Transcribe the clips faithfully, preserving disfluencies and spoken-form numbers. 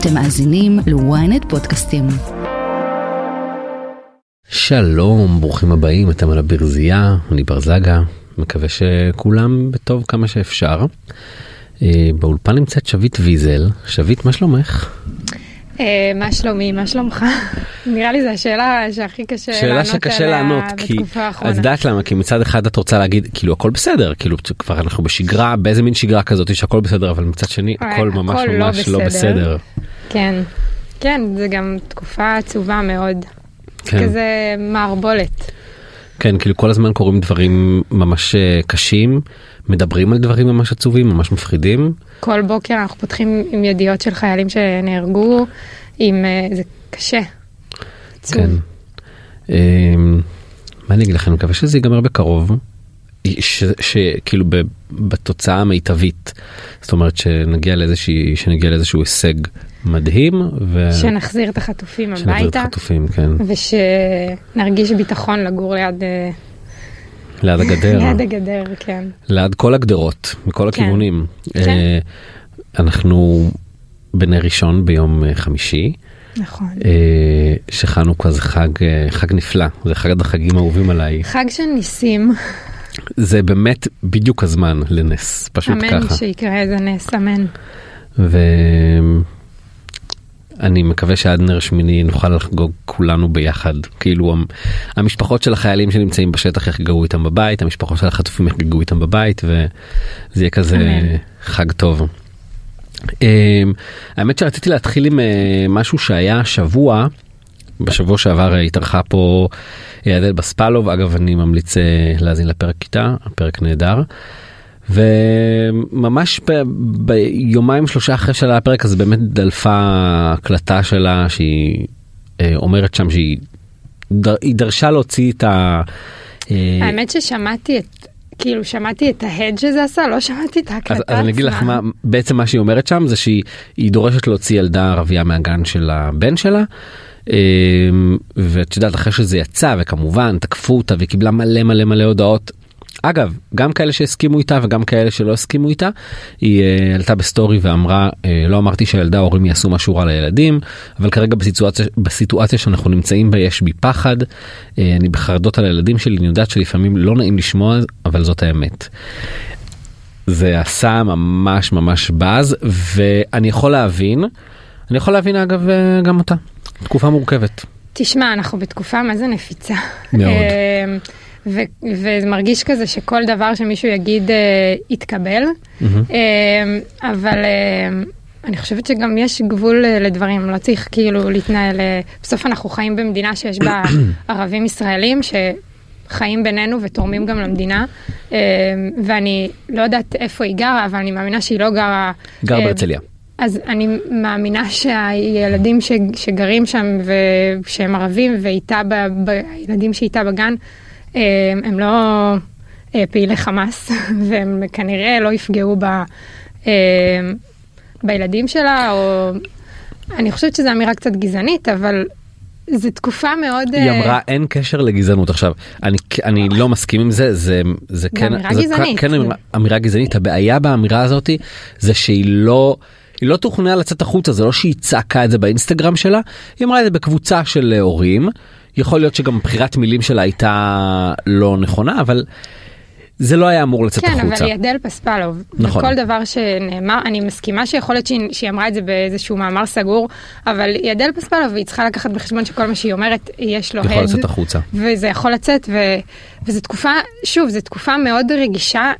אתם מאזינים לוויינט פודקאסטים. שלום, ברוכים הבאים, אתם על הברזייה, אני ברזגה, מקווה שכולם בטוב כמה שאפשר. באולפן נמצאת שביט ויזל. שביט, מה שלומך? מה שלומי, מה שלומך? נראה לי זו השאלה שהכי קשה לענות עליה. שאלה שקשה לענות, כי אז דעת למה, כי מצד אחד את רוצה להגיד, כאילו הכל בסדר, כאילו כבר אנחנו בשגרה, באיזה מין שגרה כזאת שהכל בסדר, אבל מצד שני הכל ממש ממש לא בסדר. כן, כן, זה גם תקופה עצובה מאוד, כזה מערבולת. כן, כאילו כל הזמן קוראים דברים ממש קשים, מדברים על דברים ממש עצובים, ממש מפחידים. כל בוקר אנחנו פותחים עם ידיעות של חיילים שנהרגו, עם זה קשה. עצוב. כן. מה אני אגיד לכם? אני מקווה שזה ייגמר בקרוב, שכאילו בתוצאה המיטבית, זאת אומרת שנגיע לאיזשהו הישג מדהים. שנחזיר את החטופים הביתה. שנחזיר את החטופים, כן. ושנרגיש ביטחון לגור ליד... ליד הגדר. ליד הגדר, כן. ליד כל הגדרות, מכל הכיוונים. אנחנו בני ראשון ביום חמישי. נכון. שחנוכה זה חג נפלא, זה אחד החגים האהובים עליי. חג של ניסים. זה באמת בדיוק הזמן לנס, פשוט ככה. אמן שיקרה איזה נס, אמן. ו... אני מקווה שעד נר שמיני נוכל לחגוג כולנו ביחד. כאילו, המשפחות של החיילים שנמצאים בשטח יחגגו איתם בבית, המשפחות של החטופים יחגגו איתם בבית, וזה יהיה כזה חג טוב. האמת שרציתי להתחיל עם משהו שהיה השבוע, בשבוע שעבר התארחה פה יעדל בספלוב, אגב, אני ממליץ להזין לפרק כיתה, הפרק נהדר, וממש ביומיים שלושה אחרי של הפרק אז באמת דלפה הקלטה שלה שהיא אומרת שם שהיא דרשה להוציא את ה... האמת ששמעתי את, כאילו שמעתי את ההד שזה עשה, לא שמעתי את ההקלטה עצמה. אז אני אגיד לך מה, בעצם מה שהיא אומרת שם זה שהיא דורשת להוציא ילדה ערבייה מהגן של הבן שלה, ואת יודעת אחרי שזה יצא וכמובן תקפו אותה וקיבלה מלא מלא מלא הודעות, אגב, גם כאלה שהסכימו איתה וגם כאלה שלא הסכימו איתה, היא uh, עלתה בסטורי ואמרה, uh, לא אמרתי שהילדה ההורים יעשו משהו רע לילדים, אבל כרגע בסיטואציה, בסיטואציה שאנחנו נמצאים בה יש בי פחד, uh, אני בחרדות על הילדים שלי, אני יודעת שלפעמים לא נעים לשמוע, אבל זאת האמת. זה עשה ממש ממש בז, ואני יכול להבין, אני יכול להבין אגב גם אותה, תקופה מורכבת. תשמע, אנחנו בתקופה מה זה נפיצה. מאוד. ו- וזה מרגיש כזה שכל דבר שמישהו יגיד, אה, יתקבל. Mm-hmm. אה, אבל אה, אני חושבת שגם יש גבול אה, לדברים. לא צריך כאילו להתנהל. אה, בסוף אנחנו חיים במדינה שיש בה ערבים ישראלים שחיים בינינו ותורמים גם למדינה. אה, ואני לא יודעת איפה היא גרה, אבל אני מאמינה שהיא לא גרה... גרה אה, בהרצליה. אז אני מאמינה שהילדים ש- שגרים שם ושהם ערבים, ואיתה ב- ב- הילדים שאיתה בגן... הם לא פעילי חמאס, והם כנראה לא יפגעו ב, בילדים שלה, או... אני חושבת שזו אמירה קצת גזענית, אבל זו תקופה מאוד... היא אמרה, אין קשר לגזענות עכשיו. אני, אני לא מסכים עם זה, זה, זה כן, אמירה זה גזענית. כן, אמירה גזענית. הבעיה באמירה הזאת זה שהיא לא... היא לא תוכנה לצאת החוצה, זה לא שהיא צעקה את זה באינסטגרם שלה, היא אמרה את זה בקבוצה של הורים, יכול להיות שגם בחירת מילים שלה הייתה לא נכונה, אבל זה לא היה אמור לצאת החוצה. כן, אבל ידל פספלוב. נכון. וכל דבר שנאמר, אני מסכימה שיכול להיות שהיא אמרה את זה באיזשהו מאמר סגור, אבל ידל פספלוב, היא צריכה לקחת בחשבון שכל מה שהיא אומרת, יש לו הד. יכול לצאת החוצה. וזה יכול לצאת, וזו תקופה, שוב, זו תקופה מאוד רגישה,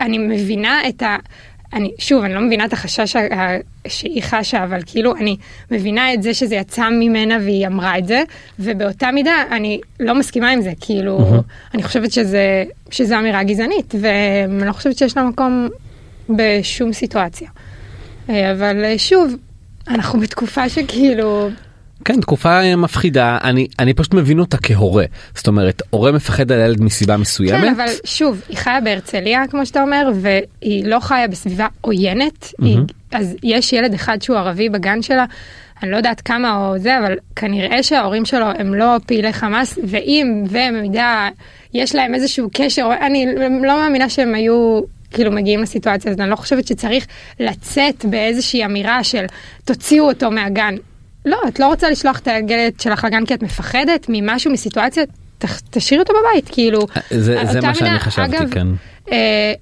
אני מבינה את ה... אני, שוב, אני לא מבינה את החשש שהיא חשה, אבל כאילו אני מבינה את זה שזה יצא ממנה והיא אמרה את זה, ובאותה מידה אני לא מסכימה עם זה, כאילו, mm-hmm. אני חושבת שזה, שזה אמירה גזענית, ואני לא חושבת שיש לה מקום בשום סיטואציה. אבל שוב, אנחנו בתקופה שכאילו... כן, תקופה מפחידה, אני, אני פשוט מבין אותה כהורה. זאת אומרת, הורה מפחד על ילד מסיבה מסוימת. כן, אבל שוב, היא חיה בהרצליה, כמו שאתה אומר, והיא לא חיה בסביבה עוינת. Mm-hmm. היא, אז יש ילד אחד שהוא ערבי בגן שלה, אני לא יודעת כמה או זה, אבל כנראה שההורים שלו הם לא פעילי חמאס, ואם, ובמידה, יש להם איזשהו קשר, אני לא מאמינה שהם היו כאילו מגיעים לסיטואציה, אז אני לא חושבת שצריך לצאת באיזושהי אמירה של תוציאו אותו מהגן. לא, את לא רוצה לשלוח את הילד שלך לגן כי את מפחדת ממשהו, מסיטואציה, תשאיר אותו בבית, כאילו. זה מה שאני חשבתי, כן.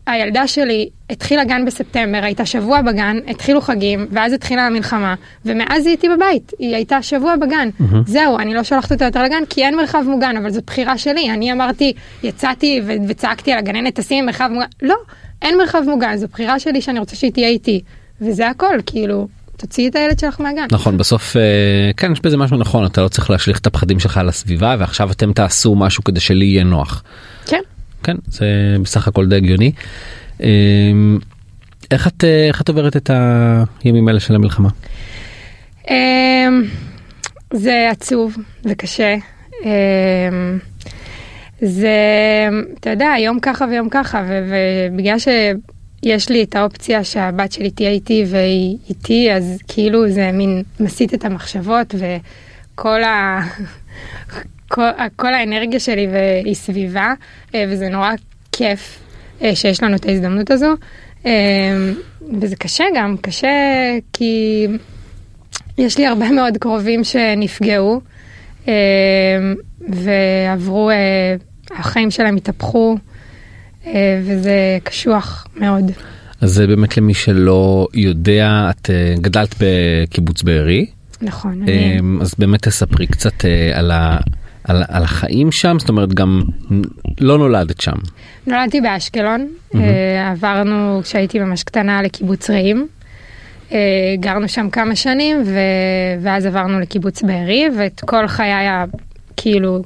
הילדה שלי התחילה גן בספטמבר, הייתה שבוע בגן, התחילו חגים, ואז התחילה המלחמה, ומאז היא הייתי בבית, היא הייתה שבוע בגן. זהו, אני לא שלחת אותה יותר לגן, כי אין מרחב מוגן, אבל זאת בחירה שלי. אני אמרתי, יצאתי וצעקתי על הגננת, תשים מרחב מוגן. לא, אין מרחב מוגן, זו בחירה שלי שאני רוצה שהיא תהיה איתי. וזה הכל, כאילו, תוציאי את הילד שלך מהגן. נכון, בסוף, כן, יש בזה משהו נכון, אתה לא צריך להשליך את הפחדים שלך על הסביבה, ועכשיו אתם תעשו משהו כדי שלי יהיה נוח. כן. כן, זה בסך הכל די הגיוני. איך את, איך את עוברת את הימים האלה של המלחמה? זה עצוב וקשה. זה, אתה יודע, יום ככה ויום ככה, ובגלל שיש לי את האופציה שהבת שלי תהיה איתי והיא איתי, אז כאילו זה מין מסית את המחשבות וכל ה... כל, כל האנרגיה שלי והיא סביבה, וזה נורא כיף שיש לנו את ההזדמנות הזו, וזה קשה גם, קשה כי יש לי הרבה מאוד קרובים שנפגעו, ועברו, החיים שלהם התהפכו, וזה קשוח מאוד. אז זה באמת למי שלא יודע, את גדלת בקיבוץ בארי. נכון. אז באמת תספרי קצת על ה... על, על החיים שם, זאת אומרת גם לא נולדת שם. נולדתי באשקלון, mm-hmm. אה, עברנו כשהייתי ממש קטנה לקיבוץ רעים, אה, גרנו שם כמה שנים, ו... ואז עברנו לקיבוץ בארי, ואת כל חיי, כאילו,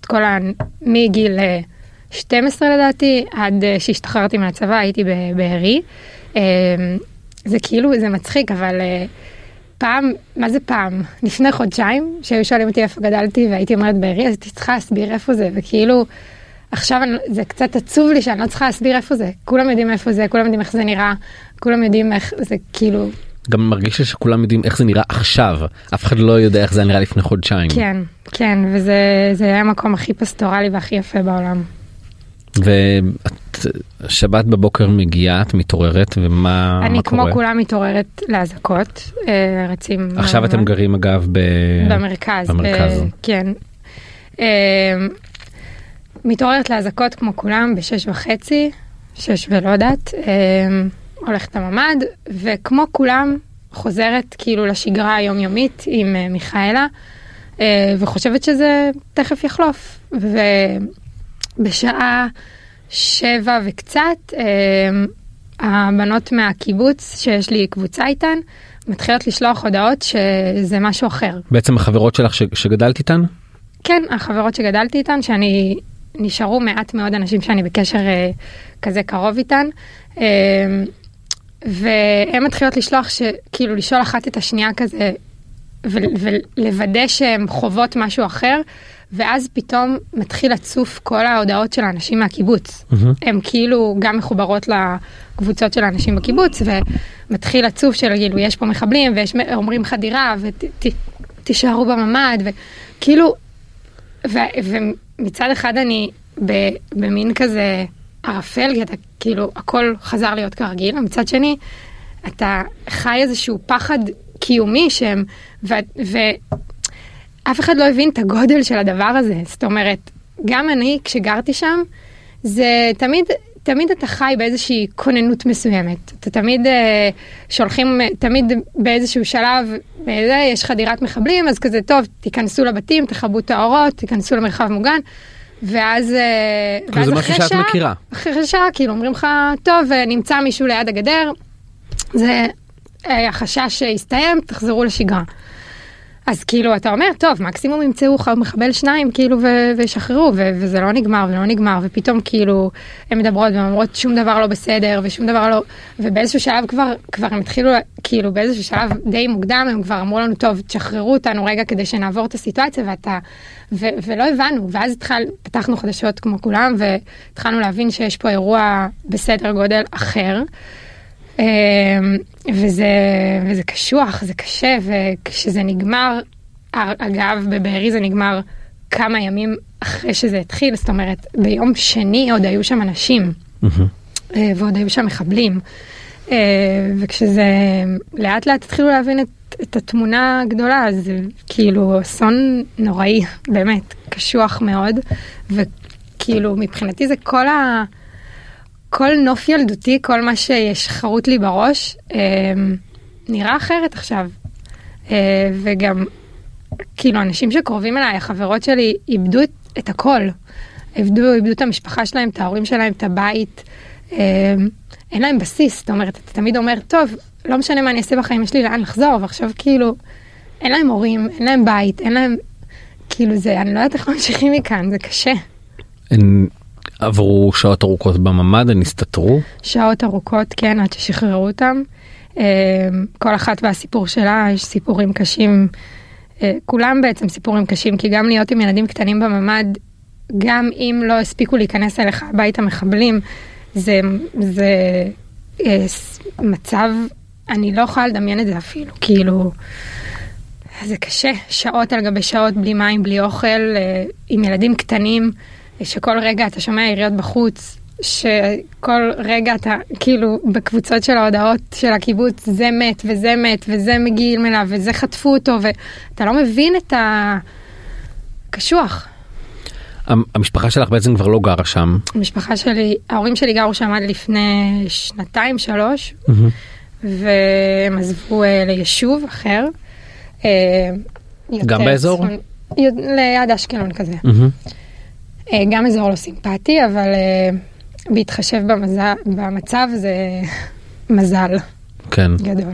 את כל ה... מגיל שתים עשרה לדעתי, עד שהשתחררתי מהצבא, הייתי בארי. אה, זה כאילו, זה מצחיק, אבל... אה, פעם, מה זה פעם? לפני חודשיים, שהיו שואלים אותי איפה גדלתי, והייתי אומרת בארי, אז הייתי צריכה להסביר איפה זה, וכאילו, עכשיו אני, זה קצת עצוב לי שאני לא צריכה להסביר איפה זה. כולם יודעים איפה זה, כולם יודעים איך זה נראה, כולם יודעים איך זה כאילו... גם מרגיש לי שכולם יודעים איך זה נראה עכשיו, אף אחד לא יודע איך זה נראה לפני חודשיים. כן, כן, וזה זה היה המקום הכי פסטורלי והכי יפה בעולם. ושבת בבוקר מגיעה, את מתעוררת, ומה קורה? אני כמו כולם מתעוררת להזקות, רצים... עכשיו אתם גרים אגב במרכז. במרכז. כן. מתעוררת להזקות כמו כולם בשש וחצי, שש ולא יודעת, הולכת לממד, וכמו כולם חוזרת כאילו לשגרה היומיומית עם מיכאלה, וחושבת שזה תכף יחלוף, ו... בשעה שבע וקצת, הבנות מהקיבוץ, שיש לי קבוצה איתן, מתחילות לשלוח הודעות שזה משהו אחר. בעצם החברות שלך שגדלת איתן? כן, החברות שגדלתי איתן, שאני, נשארו מעט מאוד אנשים שאני בקשר כזה קרוב איתן, והן מתחילות לשלוח, כאילו לשאול אחת את השנייה כזה, ולוודא שהן חוות משהו אחר, ואז פתאום מתחיל לצוף כל ההודעות של האנשים מהקיבוץ. Mm-hmm. הן כאילו גם מחוברות לקבוצות של האנשים בקיבוץ, ומתחיל לצוף של גילו, יש פה מחבלים, ויש אומרים חדירה, ותישארו בממד, וכאילו, ו, ומצד אחד אני במין כזה ערפל, כי אתה כאילו, הכל חזר להיות כרגיל, ומצד שני, אתה חי איזשהו פחד קיומי שהם, ו... ו אף אחד לא הבין את הגודל של הדבר הזה. זאת אומרת, גם אני, כשגרתי שם, זה תמיד, תמיד אתה חי באיזושהי כוננות מסוימת. אתה תמיד אה, שולחים, תמיד באיזשהו שלב, אה, יש חדירת מחבלים, אז כזה טוב, תיכנסו לבתים, תחבו את האורות, תיכנסו למרחב מוגן, ואז, אה, ואז זה אחרי שעה, מכירה. אחרי שעה, כאילו אומרים לך, טוב, נמצא מישהו ליד הגדר, זה אה, החשש שהסתיים, תחזרו לשגרה. אז כאילו אתה אומר, טוב, מקסימום ימצאו מחבל שניים, כאילו, וישחררו, וזה לא נגמר, ולא נגמר, ופתאום כאילו, הן מדברות, והן אומרות שום דבר לא בסדר, ושום דבר לא, ובאיזשהו שלב כבר, כבר הם התחילו, כאילו, באיזשהו שלב די מוקדם, הם כבר אמרו לנו, טוב, תשחררו אותנו רגע, כדי שנעבור את הסיטואציה, ואתה, ו, ולא הבנו, ואז התחל, פתחנו חדשות כמו כולם, והתחלנו להבין שיש פה אירוע בסדר גודל אחר, וזה, וזה קשוח, זה קשה, וכשזה נגמר, אגב, בבארי זה נגמר כמה ימים אחרי שזה התחיל, זאת אומרת, ביום שני עוד היו שם אנשים. ועוד היו שם מחבלים. וכשזה לאט לאט התחילו להבין את, את התמונה הגדולה, אז כאילו אסון נוראי, באמת, קשוח מאוד, וכאילו מבחינתי זה כל ה... כל נוף ילדותי, כל מה שיש חרוט לי בראש, נראה אחרת עכשיו. וגם, כאילו, אנשים שקרובים אליי, החברות שלי, איבדו את הכל. איבדו, איבדו את המשפחה שלהם, את ההורים שלהם, את הבית. אין להם בסיס, זאת אומרת, אתה תמיד אומר, טוב, לא משנה מה אני אעשה בחיים, יש לי לאן לחזור, ועכשיו, כאילו, אין להם הורים, אין להם בית, אין להם, כאילו, זה, אני לא יודעת איך ממשיכים מכאן, זה קשה. אין... עברו שעות ארוכות בממד, הן הסתתרו? שעות ארוכות, כן, עד ששחררו אותם. כל אחת והסיפור שלה, יש סיפורים קשים, כולם בעצם סיפורים קשים, כי גם להיות עם ילדים קטנים בממד, גם אם לא הספיקו להיכנס אליך הבית המחבלים, זה, זה מצב, אני לא יכולה לדמיין את זה אפילו, כאילו... זה קשה, שעות על גבי שעות, בלי מים, בלי אוכל, עם ילדים קטנים, שכל רגע אתה שומע יריות בחוץ, שכל רגע אתה, כאילו, בקבוצות של ההודעות של הקיבוץ, זה מת וזה מת וזה מגיע אליו וזה חטפו אותו, ואתה לא מבין את הקשוח. המשפחה שלך בעצם כבר לא גרה שם. המשפחה שלי, ההורים שלי גרו שם עד לפני שנתיים, שלוש, והם עזבו ליישוב אחר. גם באזור? ליד אשקלון כזה. גם אזור לא סימפטי, אבל uh, בהתחשב במזל, במצב זה מזל כן. גדול.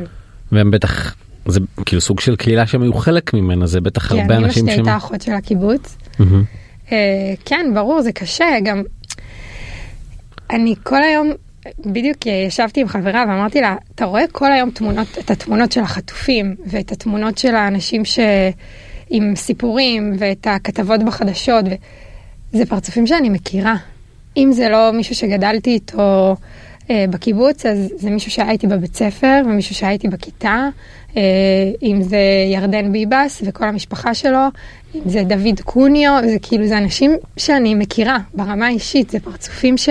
והם בטח, זה כאילו סוג של קהילה שהם היו חלק ממנה, זה בטח כן, הרבה אנשים שם. כן, אני משתה את האחות של הקיבוץ. Mm-hmm. Uh, כן, ברור, זה קשה. גם אני כל היום, בדיוק ישבתי עם חברה ואמרתי לה, אתה רואה כל היום תמונות, את התמונות של החטופים, ואת התמונות של האנשים ש... עם סיפורים, ואת הכתבות בחדשות, ו... זה פרצופים שאני מכירה. אם זה לא מישהו שגדלתי איתו אה, בקיבוץ, אז זה מישהו שהייתי בבית ספר, ומישהו שהייתי בכיתה, אה, אם זה ירדן ביבס וכל המשפחה שלו, אם זה דוד קוניו, זה כאילו, זה אנשים שאני מכירה ברמה האישית, זה פרצופים ש...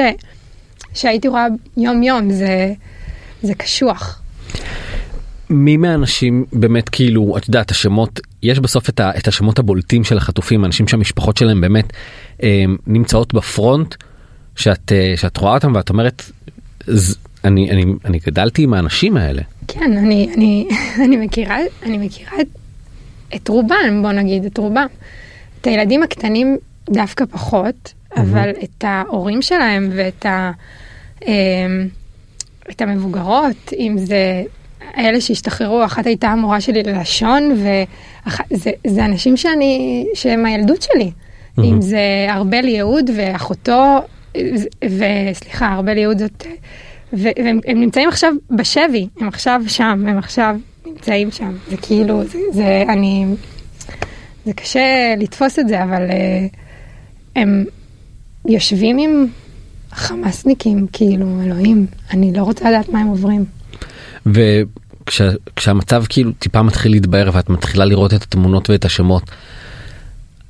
שהייתי רואה יום יום, זה, זה קשוח. מי מהאנשים באמת כאילו, את יודעת, השמות, יש בסוף את, ה, את השמות הבולטים של החטופים, אנשים שהמשפחות שלהם באמת הם, נמצאות בפרונט, שאת, שאת רואה אותם ואת אומרת, ז, אני, אני, אני גדלתי עם האנשים האלה. כן, אני, אני, אני מכירה, אני מכירה את, את רובם, בוא נגיד, את רובם. את הילדים הקטנים דווקא פחות, אבל mm-hmm. את ההורים שלהם ואת ה, את המבוגרות, אם זה... אלה שהשתחררו, אחת הייתה המורה שלי ללשון, וזה אנשים שאני, שהם הילדות שלי. Mm-hmm. אם זה ארבל יהוד ואחותו, וסליחה, ארבל יהוד זאת, והם נמצאים עכשיו בשבי, הם עכשיו שם, הם עכשיו נמצאים שם. זה כאילו, זה, זה, אני, זה קשה לתפוס את זה, אבל הם יושבים עם חמאסניקים, כאילו, אלוהים, אני לא רוצה לדעת מה הם עוברים. וכשהמצב כאילו טיפה מתחיל להתבהר ואת מתחילה לראות את התמונות ואת השמות,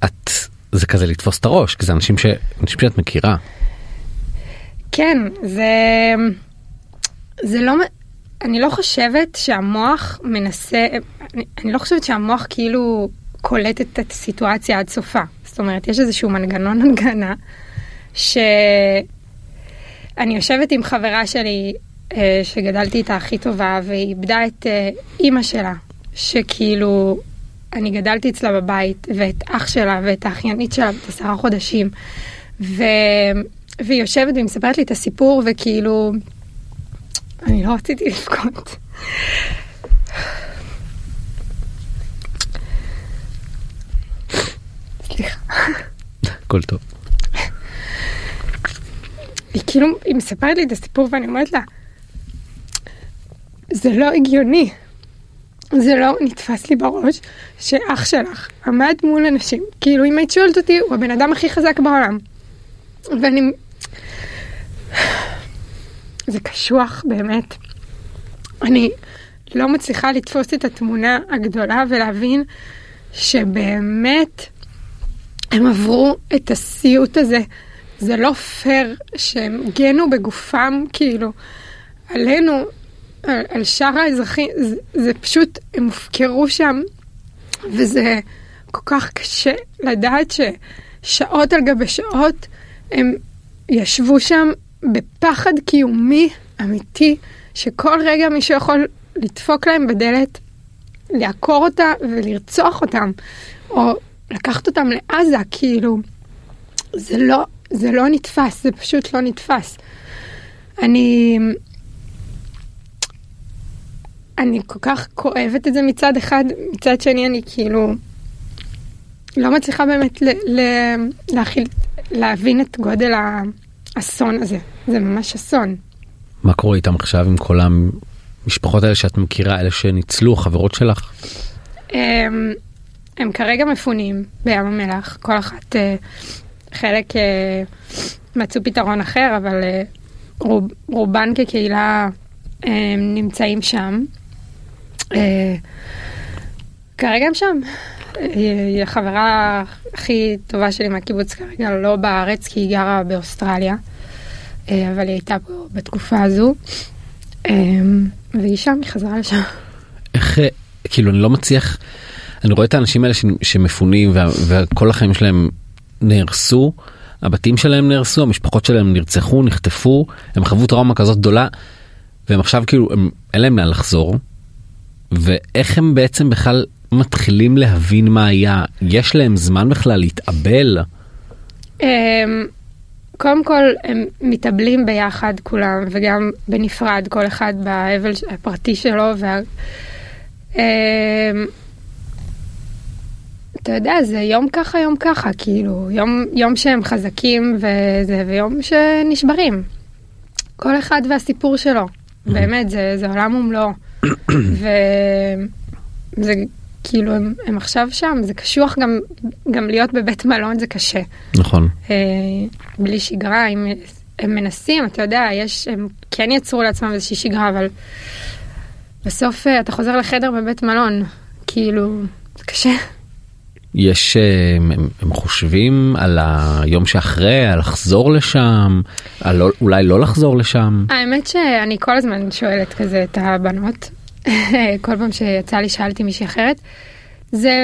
את, זה כזה לתפוס את הראש, כי זה אנשים ש, אנשים שאת מכירה. כן, זה, זה לא, אני לא חושבת שהמוח מנסה, אני, אני לא חושבת שהמוח כאילו קולט את הסיטואציה עד סופה. זאת אומרת, יש איזשהו מנגנון הנגנה, שאני יושבת עם חברה שלי, שגדלתי איתה הכי טובה, והיא איבדה את אימא שלה, שכאילו, אני גדלתי אצלה בבית, ואת אח שלה, ואת האחיינית שלה, בת עשרה חודשים, ו... והיא יושבת ומספרת לי את הסיפור, וכאילו, אני לא רציתי לפקות. סליחה. הכל טוב. היא כאילו, היא מספרת לי את הסיפור, ואני אומרת לה, זה לא הגיוני. זה לא נתפס לי בראש שאח שלך עמד מול אנשים. כאילו, אם היית שואלת אותי, הוא הבן אדם הכי חזק בעולם. ואני... זה קשוח, באמת. אני לא מצליחה לתפוס את התמונה הגדולה ולהבין שבאמת הם עברו את הסיוט הזה זה לא פייר שהם גנו בגופם, כאילו, עלינו, על, על שאר האזרחים, זה, זה פשוט, הם הופקרו שם, וזה כל כך קשה לדעת ששעות על גבי שעות, הם ישבו שם בפחד קיומי אמיתי, שכל רגע מישהו יכול לדפוק להם בדלת, לעקור אותה ולרצוח אותם, או לקחת אותם לעזה, כאילו, זה לא, זה לא נתפס, זה פשוט לא נתפס. אני, אני כל כך כואבת את זה מצד אחד, מצד שני אני כאילו, לא מצליחה באמת ל, ל, להכיל, להבין את גודל האסון הזה. זה ממש אסון. מה קורה איתם עכשיו עם כל המשפחות האלה שאת מכירה, אלה שניצלו, חברות שלך? הם, הם כרגע מפונים בים המלח, כל אחת, חלק מצאו פתרון אחר, אבל רוב, רובן כקהילה נמצאים שם. כרגע הם שם. היא החברה הכי טובה שלי מהקיבוץ כרגע, לא בארץ, כי היא גרה באוסטרליה, אבל היא הייתה פה בתקופה הזו, והיא שם, היא חזרה לשם. איך, כאילו, אני לא מצליח, אני רואה את האנשים האלה שמפונים, וכל החיים שלהם נהרסו, הבתים שלהם נהרסו, המשפחות שלהם נרצחו, נחטפו, הם חוו טראומה כזאת גדולה, והם עכשיו כאילו, אין להם לאן לחזור, ואיך הם בעצם בכלל מתחילים להבין מה היה? יש להם זמן בכלל להתאבל? קודם כל, הם מתאבלים ביחד כולם, וגם בנפרד, כל אחד באבל הפרטי שלו, אתה יודע, זה יום ככה, יום ככה, כאילו, יום שהם חזקים, ויום שנשברים. כל אחד והסיפור שלו. באמת, זה עולם ומלואו. וזה כאילו, הם, הם עכשיו שם, זה קשוח גם, גם להיות בבית מלון, זה קשה. נכון. אה, בלי שגרה, הם, הם מנסים, אתה יודע, יש, הם כן יצרו לעצמם איזושהי שגרה, אבל בסוף אה, אתה חוזר לחדר בבית מלון, כאילו, זה קשה. יש, הם, הם חושבים על היום שאחרי, על לחזור לשם, על לא, אולי לא לחזור לשם? האמת שאני כל הזמן שואלת כזה את הבנות, כל פעם שיצא לי שאלתי מישהי אחרת, זה,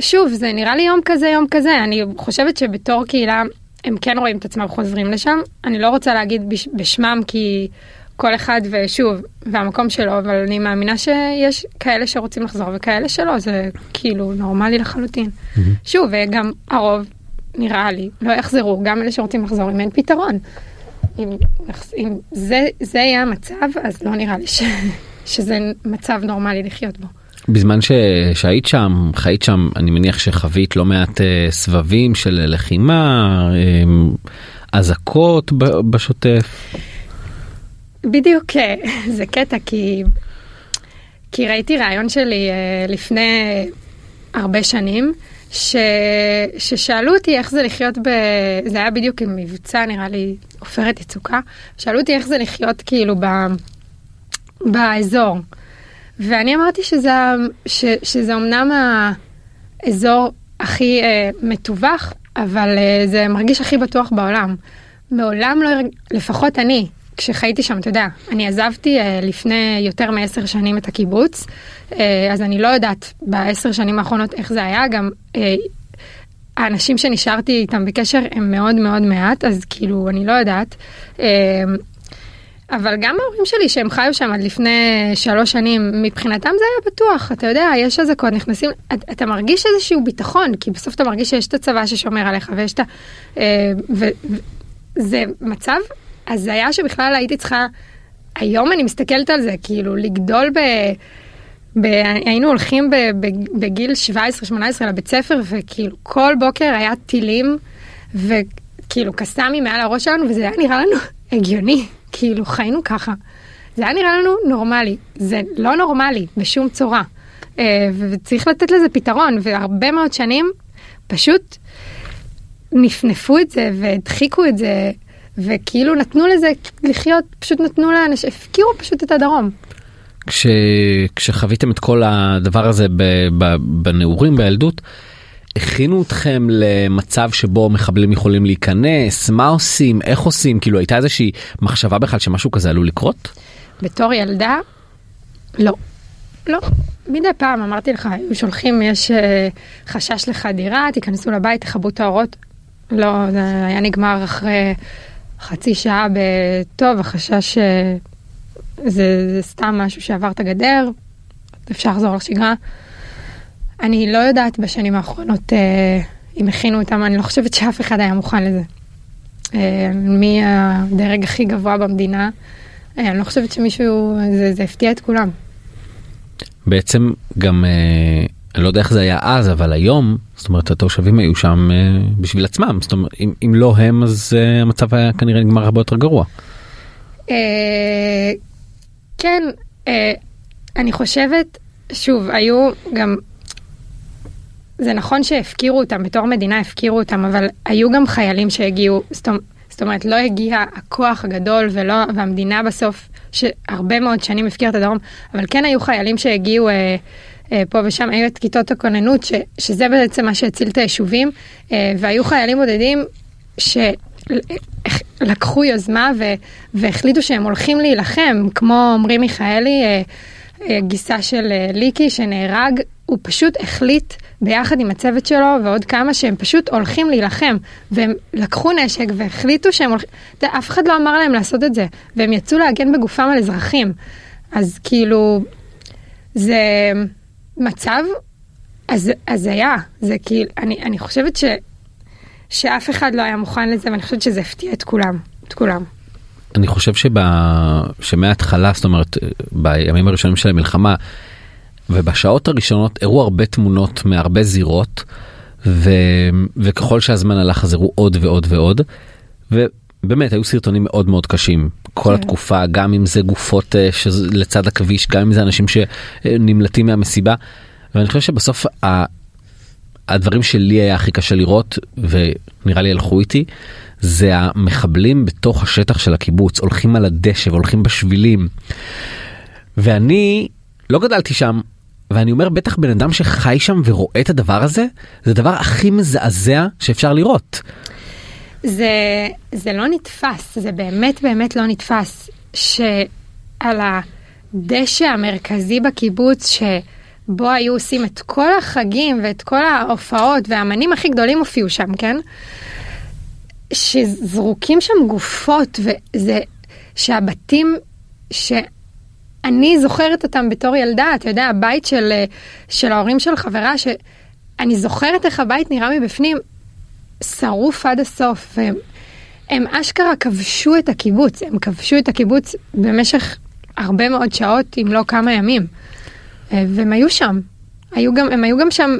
שוב, זה נראה לי יום כזה, יום כזה, אני חושבת שבתור קהילה, הם כן רואים את עצמם חוזרים לשם, אני לא רוצה להגיד בשמם, כי כל אחד ושוב, והמקום שלו, אבל אני מאמינה שיש כאלה שרוצים לחזור, וכאלה שלא, זה כאילו נורמלי לחלוטין. שוב, וגם הרוב, נראה לי, לא יחזרו, גם אלה שרוצים לחזור, אם אין פתרון. אם, אם זה, זה יהיה המצב, אז לא נראה לי ש, שזה מצב נורמלי לחיות בו. בזמן ש, שהיית שם, חיית שם, אני מניח שחווית לא מעט סבבים של לחימה, אזעקות בשוטף. בדיוק, זה קטע, כי, כי ראיתי רעיון שלי לפני הרבה שנים, ש... ששאלו אותי איך זה לחיות ב... זה היה בדיוק עם מבצע, נראה לי, עופרת יצוקה. שאלו אותי איך זה לחיות כאילו ב... באזור. ואני אמרתי שזה, ש... שזה אמנם האזור הכי אה, מטווח, אבל אה, זה מרגיש הכי בטוח בעולם. מעולם לא, לפחות אני, כשחייתי שם, אתה יודע, אני עזבתי אה, לפני יותר מעשר שנים את הקיבוץ, אה, אז אני לא יודעת בעשר שנים האחרונות איך זה היה, גם אה, האנשים שנשארתי איתם בקשר הם מאוד מאוד מעט, אז כאילו אני לא יודעת, אה, אבל גם ההורים שלי שהם חיו שם עד לפני שלוש שנים, מבחינתם זה היה בטוח, אתה יודע, יש איזה קוד, נכנסים, את, אתה מרגיש איזשהו ביטחון, כי בסוף אתה מרגיש שיש את הצבא ששומר עליך, ויש את ה... אה, וזה מצב... אז זה היה שבכלל הייתי צריכה, היום אני מסתכלת על זה, כאילו לגדול ב... ב... היינו הולכים ב... בגיל שבע עשרה שמונה עשרה לבית ספר, וכאילו כל בוקר היה טילים, וכאילו קסאמים מעל הראש שלנו, וזה היה נראה לנו הגיוני, כאילו חיינו ככה. זה היה נראה לנו נורמלי, זה לא נורמלי בשום צורה, וצריך לתת לזה פתרון, והרבה מאוד שנים פשוט נפנפו את זה, ודחיקו את זה, וכאילו נתנו לזה לחיות, פשוט נתנו לאנשים, הפקירו פשוט את הדרום. כש, כשחוויתם את כל הדבר הזה בנעורים, בילדות, הכינו אתכם למצב שבו מחבלים יכולים להיכנס? מה עושים? איך עושים? כאילו הייתה איזושהי מחשבה בכלל שמשהו כזה עלול לקרות? בתור ילדה? לא. לא. מדי פעם אמרתי לך, היו שולחים, יש חשש לחדירה, תיכנסו לבית, תחבו את האורות. לא, זה היה נגמר אחרי חצי שעה בטוב, החשש זה, זה סתם משהו שעבר את הגדר, אפשר לחזור לשגרה. אני לא יודעת בשנים האחרונות אם הכינו אותם, אני לא חושבת שאף אחד היה מוכן לזה. מהדרג הכי גבוה במדינה, אני לא חושבת שמישהו, זה, זה הפתיע את כולם. בעצם גם, אני לא יודע איך זה היה אז, אבל היום, זאת אומרת, התושבים היו שם בשביל עצמם. זאת אומרת, אם, אם לא הם, אז המצב היה כנראה נגמר הרבה יותר גרוע. כן, אני חושבת, שוב, היו גם, זה נכון שהפקירו אותם, בתור מדינה הפקירו אותם, אבל היו גם חיילים שהגיעו, זאת אומרת, לא הגיע הכוח הגדול ולא, והמדינה בסוף, שהרבה מאוד שנים הפקיר את הדרום, אבל כן היו חיילים שהגיעו אה, אה, פה ושם, היו את כיתות הכוננות, ש, שזה בעצם מה שהציל את היישובים, אה, והיו חיילים בודדים שלקחו יוזמה ו, והחליטו שהם הולכים להילחם, כמו אומרים מיכאלי, אה, אה, גיסה של אה, ליקי שנהרג, הוא פשוט החליט ביחד עם הצוות שלו ועוד כמה שהם פשוט הולכים להילחם, והם לקחו נשק והחליטו שהם הולכים, אף אחד לא אמר להם לעשות את זה, והם יצאו להגן בגופם על אזרחים. אז כאילו, זה מצב, אז, אז היה, זה כאילו, אני, אני חושבת ש, שאף אחד לא היה מוכן לזה, ואני חושבת שזה הפתיע את כולם, את כולם. אני חושב שבה, שמההתחלה, זאת אומרת, בימים הראשונים של המלחמה, ובשעות הראשונות הראו הרבה תמונות מהרבה זירות, ו... וככל שהזמן הלך אז הראו עוד ועוד ועוד, ובאמת היו סרטונים מאוד מאוד קשים, כל כן. התקופה, גם אם זה גופות ש... לצד הכביש, גם אם זה אנשים שנמלטים מהמסיבה, ואני חושב שבסוף ה... הדברים שלי היה הכי קשה לראות, ונראה לי הלכו איתי, זה המחבלים בתוך השטח של הקיבוץ, הולכים על הדשא והולכים בשבילים, ואני לא גדלתי שם, ואני אומר, בטח בן אדם שחי שם ורואה את הדבר הזה, זה הדבר הכי מזעזע שאפשר לראות. זה, זה לא נתפס, זה באמת באמת לא נתפס, שעל הדשא המרכזי בקיבוץ, שבו היו עושים את כל החגים ואת כל ההופעות, והאמנים הכי גדולים הופיעו שם, כן? שזרוקים שם גופות, וזה, שהבתים ש... אני זוכרת אותם בתור ילדה, אתה יודע, הבית של, של ההורים של חברה, שאני זוכרת איך הבית נראה מבפנים, שרוף עד הסוף, והם, הם אשכרה כבשו את הקיבוץ, הם כבשו את הקיבוץ במשך הרבה מאוד שעות, אם לא כמה ימים, והם היו שם, היו גם, הם היו גם שם,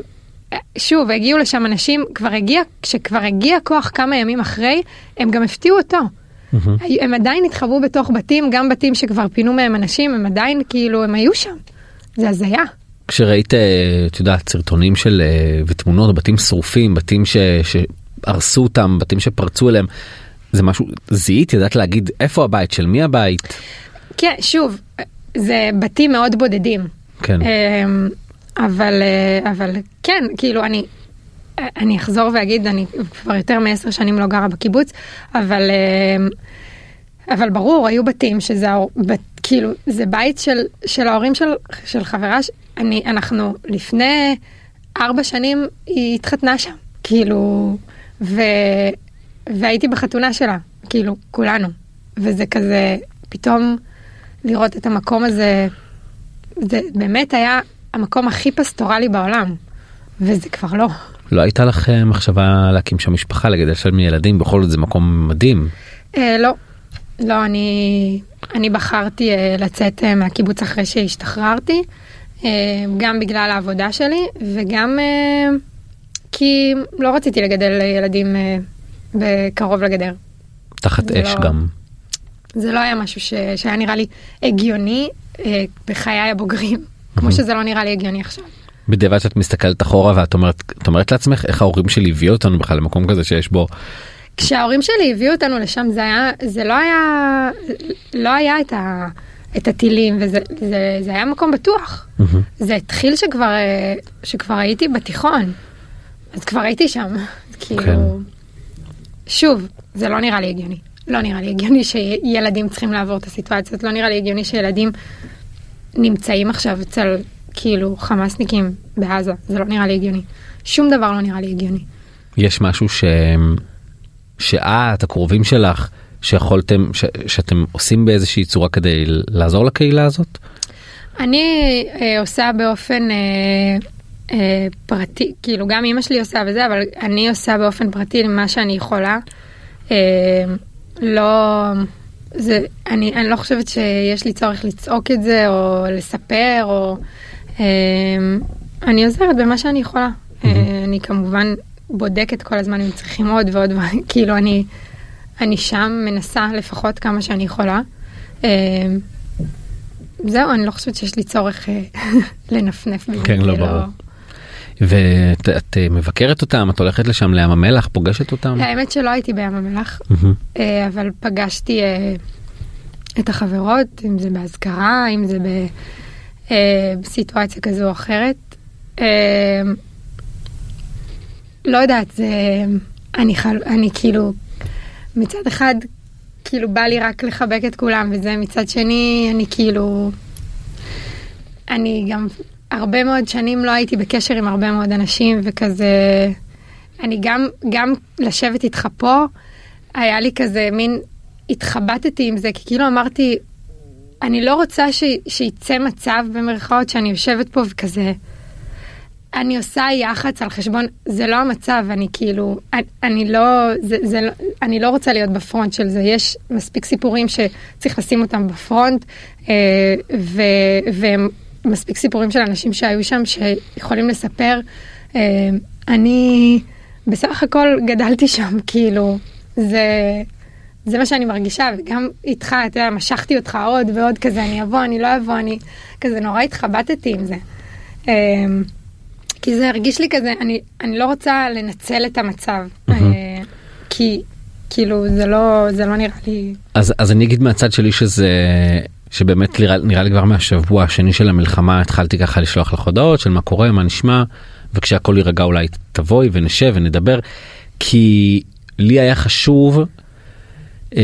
שוב, הגיעו לשם אנשים, כבר הגיע, כשכבר הגיע כוח כמה ימים אחרי, הם גם הפתיעו אותו. הם עדיין התחברו בתוך בתים, גם בתים שכבר פינו מהם אנשים, הם עדיין כאילו, הם היו שם. זה הזיה. כשראית, את יודעת, סרטונים של, ותמונות, בתים שרופים, בתים שהרסו אותם, בתים שפרצו אליהם, זה משהו, זיהית, ידעת להגיד, איפה הבית, של מי הבית? כן, שוב, זה בתים מאוד בודדים. כן. אבל, אבל כן, כאילו, אני, אני אחזור ואגיד, אני כבר יותר מעשר שנים לא גרה בקיבוץ, אבל, אבל ברור, היו בתים שזה, כאילו, זה בית של, של ההורים של, של חברה, אני, אנחנו לפני ארבע שנים היא התחתנה שם, כאילו, ו, והייתי בחתונה שלה, כאילו, כולנו, וזה כזה, פתאום לראות את המקום הזה, זה באמת היה המקום הכי פסטורלי בעולם, וזה כבר לא. לא הייתה לך מחשבה להקים שם משפחה, לגדל שם ילדים, בכל זאת זה מקום מדהים? לא, לא, אני, אני בחרתי לצאת מהקיבוץ אחרי שהשתחררתי, גם בגלל העבודה שלי, וגם כי לא רציתי לגדל ילדים בקרוב לגדר. תחת אש גם. זה לא היה משהו שהיה נראה לי הגיוני בחיי הבוגרים, כמו שזה לא נראה לי הגיוני עכשיו. בדיוק שאת מסתכלת אחורה ואת אומרת, את אומרת לעצמך, איך ההורים שלי הביאו אותנו בכלל למקום כזה שיש בו? כשההורים שלי הביאו אותנו לשם, זה היה, זה לא היה, לא היה את ה, את הטילים, וזה, זה, זה היה מקום בטוח. זה התחיל שכבר, שכבר הייתי בתיכון, אז כבר הייתי שם. כאילו, שוב, זה לא נראה לי הגיוני. לא נראה לי הגיוני שילדים צריכים לעבור את הסיטואציות. לא נראה לי הגיוני שילדים נמצאים עכשיו אצל, כאילו, חמאסניקים בעזה. זה לא נראה לי הגיוני. שום דבר לא נראה לי הגיוני. יש משהו ש... שאת, הקרובים שלך, שיכולתם, ש... שאתם עושים באיזושהי צורה כדי לעזור לקהילה הזאת? אני אה, עושה באופן... אה... פרטי, כאילו גם אמא שלי עושה וזה, אבל אני עושה באופן פרטי מה שאני יכולה. לא, זה, אני, אני לא חושבת שיש לי צורך לצעוק את זה, או לספר, או, אני עוזרת במה שאני יכולה. אני כמובן בודקת כל הזמן אם צריכים עוד ועוד, כאילו אני, אני שם מנסה לפחות כמה שאני יכולה. זהו, אני לא חושבת שיש לי צורך לנפנף. כן, לא ברור. ואת מבקרת אותם, את הולכת לשם לים המלח, פוגשת אותם? האמת שלא הייתי בים המלח, אבל פגשתי את החברות, אם זה בהזכרה, אם זה בסיטואציה כזו או אחרת. לא יודעת, אני כאילו, מצד אחד, כאילו בא לי רק לחבק את כולם, וזה מצד שני, אני כאילו, אני גם... הרבה מאוד שנים לא הייתי בקשר עם הרבה מאוד אנשים, וכזה, אני גם, גם לשבת איתך פה, היה לי כזה מין, התחבטתי עם זה, כי כאילו אמרתי, אני לא רוצה ש, שיצא מצב במרכאות שאני יושבת פה, וכזה, אני עושה יחץ על חשבון, זה לא המצב, אני כאילו, אני, אני לא, זה, זה לא, אני לא רוצה להיות בפרונט של זה, יש מספיק סיפורים שצריך לשים אותם בפרונט, ו, והם, מספיק סיפורים של אנשים שהיו שם שיכולים לספר. אני בסך הכל גדלתי שם, כאילו, זה, זה מה שאני מרגישה, וגם איתך, אתה יודע, משכתי אותך עוד ועוד כזה, אני אבוא, אני לא אבוא, אני כזה נורא התחבטתי עם זה. כי זה הרגיש לי כזה, אני, אני לא רוצה לנצל את המצב, כי, כאילו, זה לא, זה לא נראה לי. אז, אז אני אגיד מהצד שלי שזה... שבאמת נראה, נראה לי כבר מהשבוע השני של המלחמה התחלתי ככה לשלוח לך הודעות של מה קורה, מה נשמע, וכשהכל יירגע אולי תבואי ונשב ונדבר, כי לי היה חשוב אה,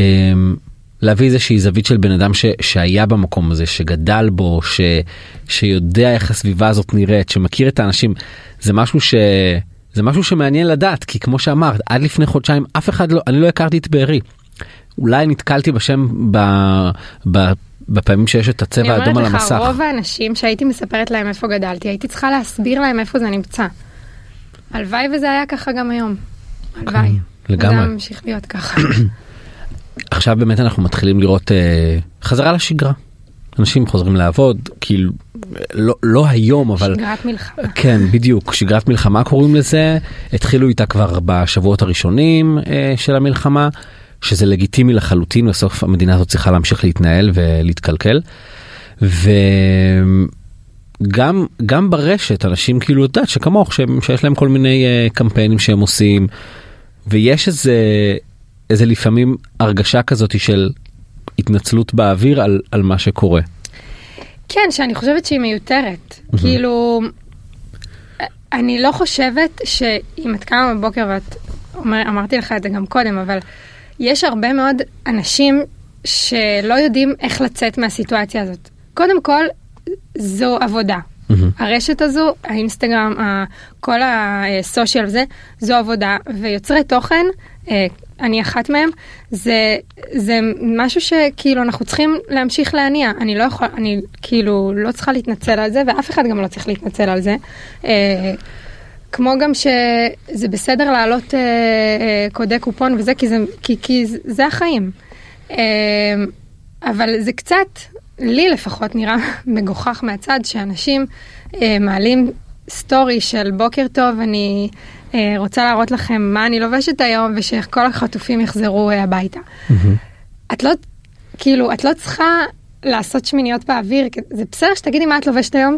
להביא איזושהי זווית של בן אדם ש, שהיה במקום הזה, שגדל בו, ש, שיודע איך הסביבה הזאת נראית, שמכיר את האנשים. זה משהו ש... זה משהו שמעניין לדעת, כי כמו שאמרת, עד לפני חודשיים אף אחד לא, אני לא הכרתי את בערי. אולי נתקלתי בשם בפעמים שיש את הצבע האדום על המסך. אני אומרת לך, רוב האנשים שהייתי מספרת להם איפה גדלתי, הייתי צריכה להסביר להם איפה זה נמצא. הלוואי וזה היה ככה גם היום. הלוואי. לגמרי. וזה ממשיך להיות ככה. עכשיו באמת אנחנו מתחילים לראות חזרה לשגרה. אנשים חוזרים לעבוד, כאילו, לא היום, אבל... שגרת מלחמה. כן, בדיוק. שגרת מלחמה קוראים לזה. התחילו איתה כבר בשבועות הראשונים של המלחמה. שזה לגיטימי לחלוטין, בסוף המדינה הזאת צריכה להמשיך להתנהל ולהתקלקל, וגם גם ברשת אנשים כאילו יודעת שכמוך, שיש להם כל מיני קמפיינים שהם עושים, ויש איזה, איזה לפעמים הרגשה כזאת של התנצלות באוויר על, על מה שקורה. כן, שאני חושבת שהיא מיותרת. כאילו, אני לא חושבת שאם את קמה בבוקר, ואת אמרתי לך את זה גם קודם, אבל... יש הרבה מאוד אנשים שלא יודעים איך לצאת מהסיטואציה הזאת. קודם כל, זו עבודה. Mm-hmm. הרשת הזו, האינסטגרם, כל הסושיאל הזה, זו עבודה. ויוצרי תוכן, אני אחת מהם, זה, זה משהו שכאילו אנחנו צריכים להמשיך להניע. אני לא יכול, אני כאילו לא צריכה להתנצל על זה, ואף אחד גם לא צריך להתנצל על זה. כמו גם שזה בסדר לעלות אה, אה, קודי קופון וזה, כי זה, כי, כי זה החיים. אה, אבל זה קצת, לי לפחות נראה מגוחך מהצד, שאנשים אה, מעלים סטורי של בוקר טוב, אני אה, רוצה להראות לכם מה אני לובשת היום, ושכל החטופים יחזרו אה, הביתה. Mm-hmm. את לא, כאילו, את לא צריכה לעשות שמיניות באוויר, זה בסדר שתגידי מה את לובשת היום?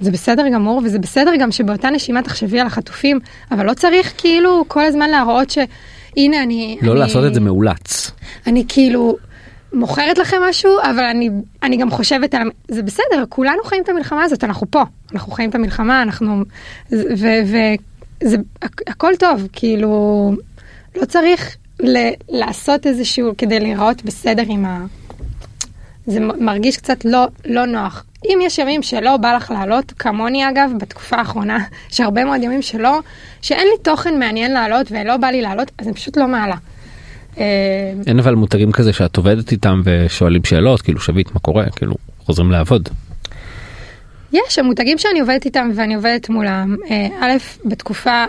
זה בסדר גמור, וזה בסדר גם שבאותה נשימה תחשבי על החטופים, אבל לא צריך כאילו כל הזמן להראות שהנה אני... לא אני, לעשות את זה מאולץ. אני כאילו מוכרת לכם משהו, אבל אני, אני גם חושבת על... זה בסדר, כולנו חיים את המלחמה הזאת, אנחנו פה, אנחנו חיים את המלחמה, אנחנו... ו, ו, זה הכל טוב, כאילו, לא צריך ל- לעשות איזשהו כדי לראות בסדר עם ה... זה מרגיש קצת לא, לא נוח. אם יש ימים שלא בא לך לעלות, כמוני אגב, בתקופה האחרונה, שהרבה מאוד ימים שלא, שאין לי תוכן מעניין לעלות ולא בא לי לעלות, אז אני פשוט לא מעלה. אין אבל מותגים כזה שאת עובדת איתם ושואלים שאלות, כאילו שביט, מה קורה? כאילו, חוזרים לעבוד. יש, המותגים שאני עובדת איתם ואני עובדת מולם. א', בתקופה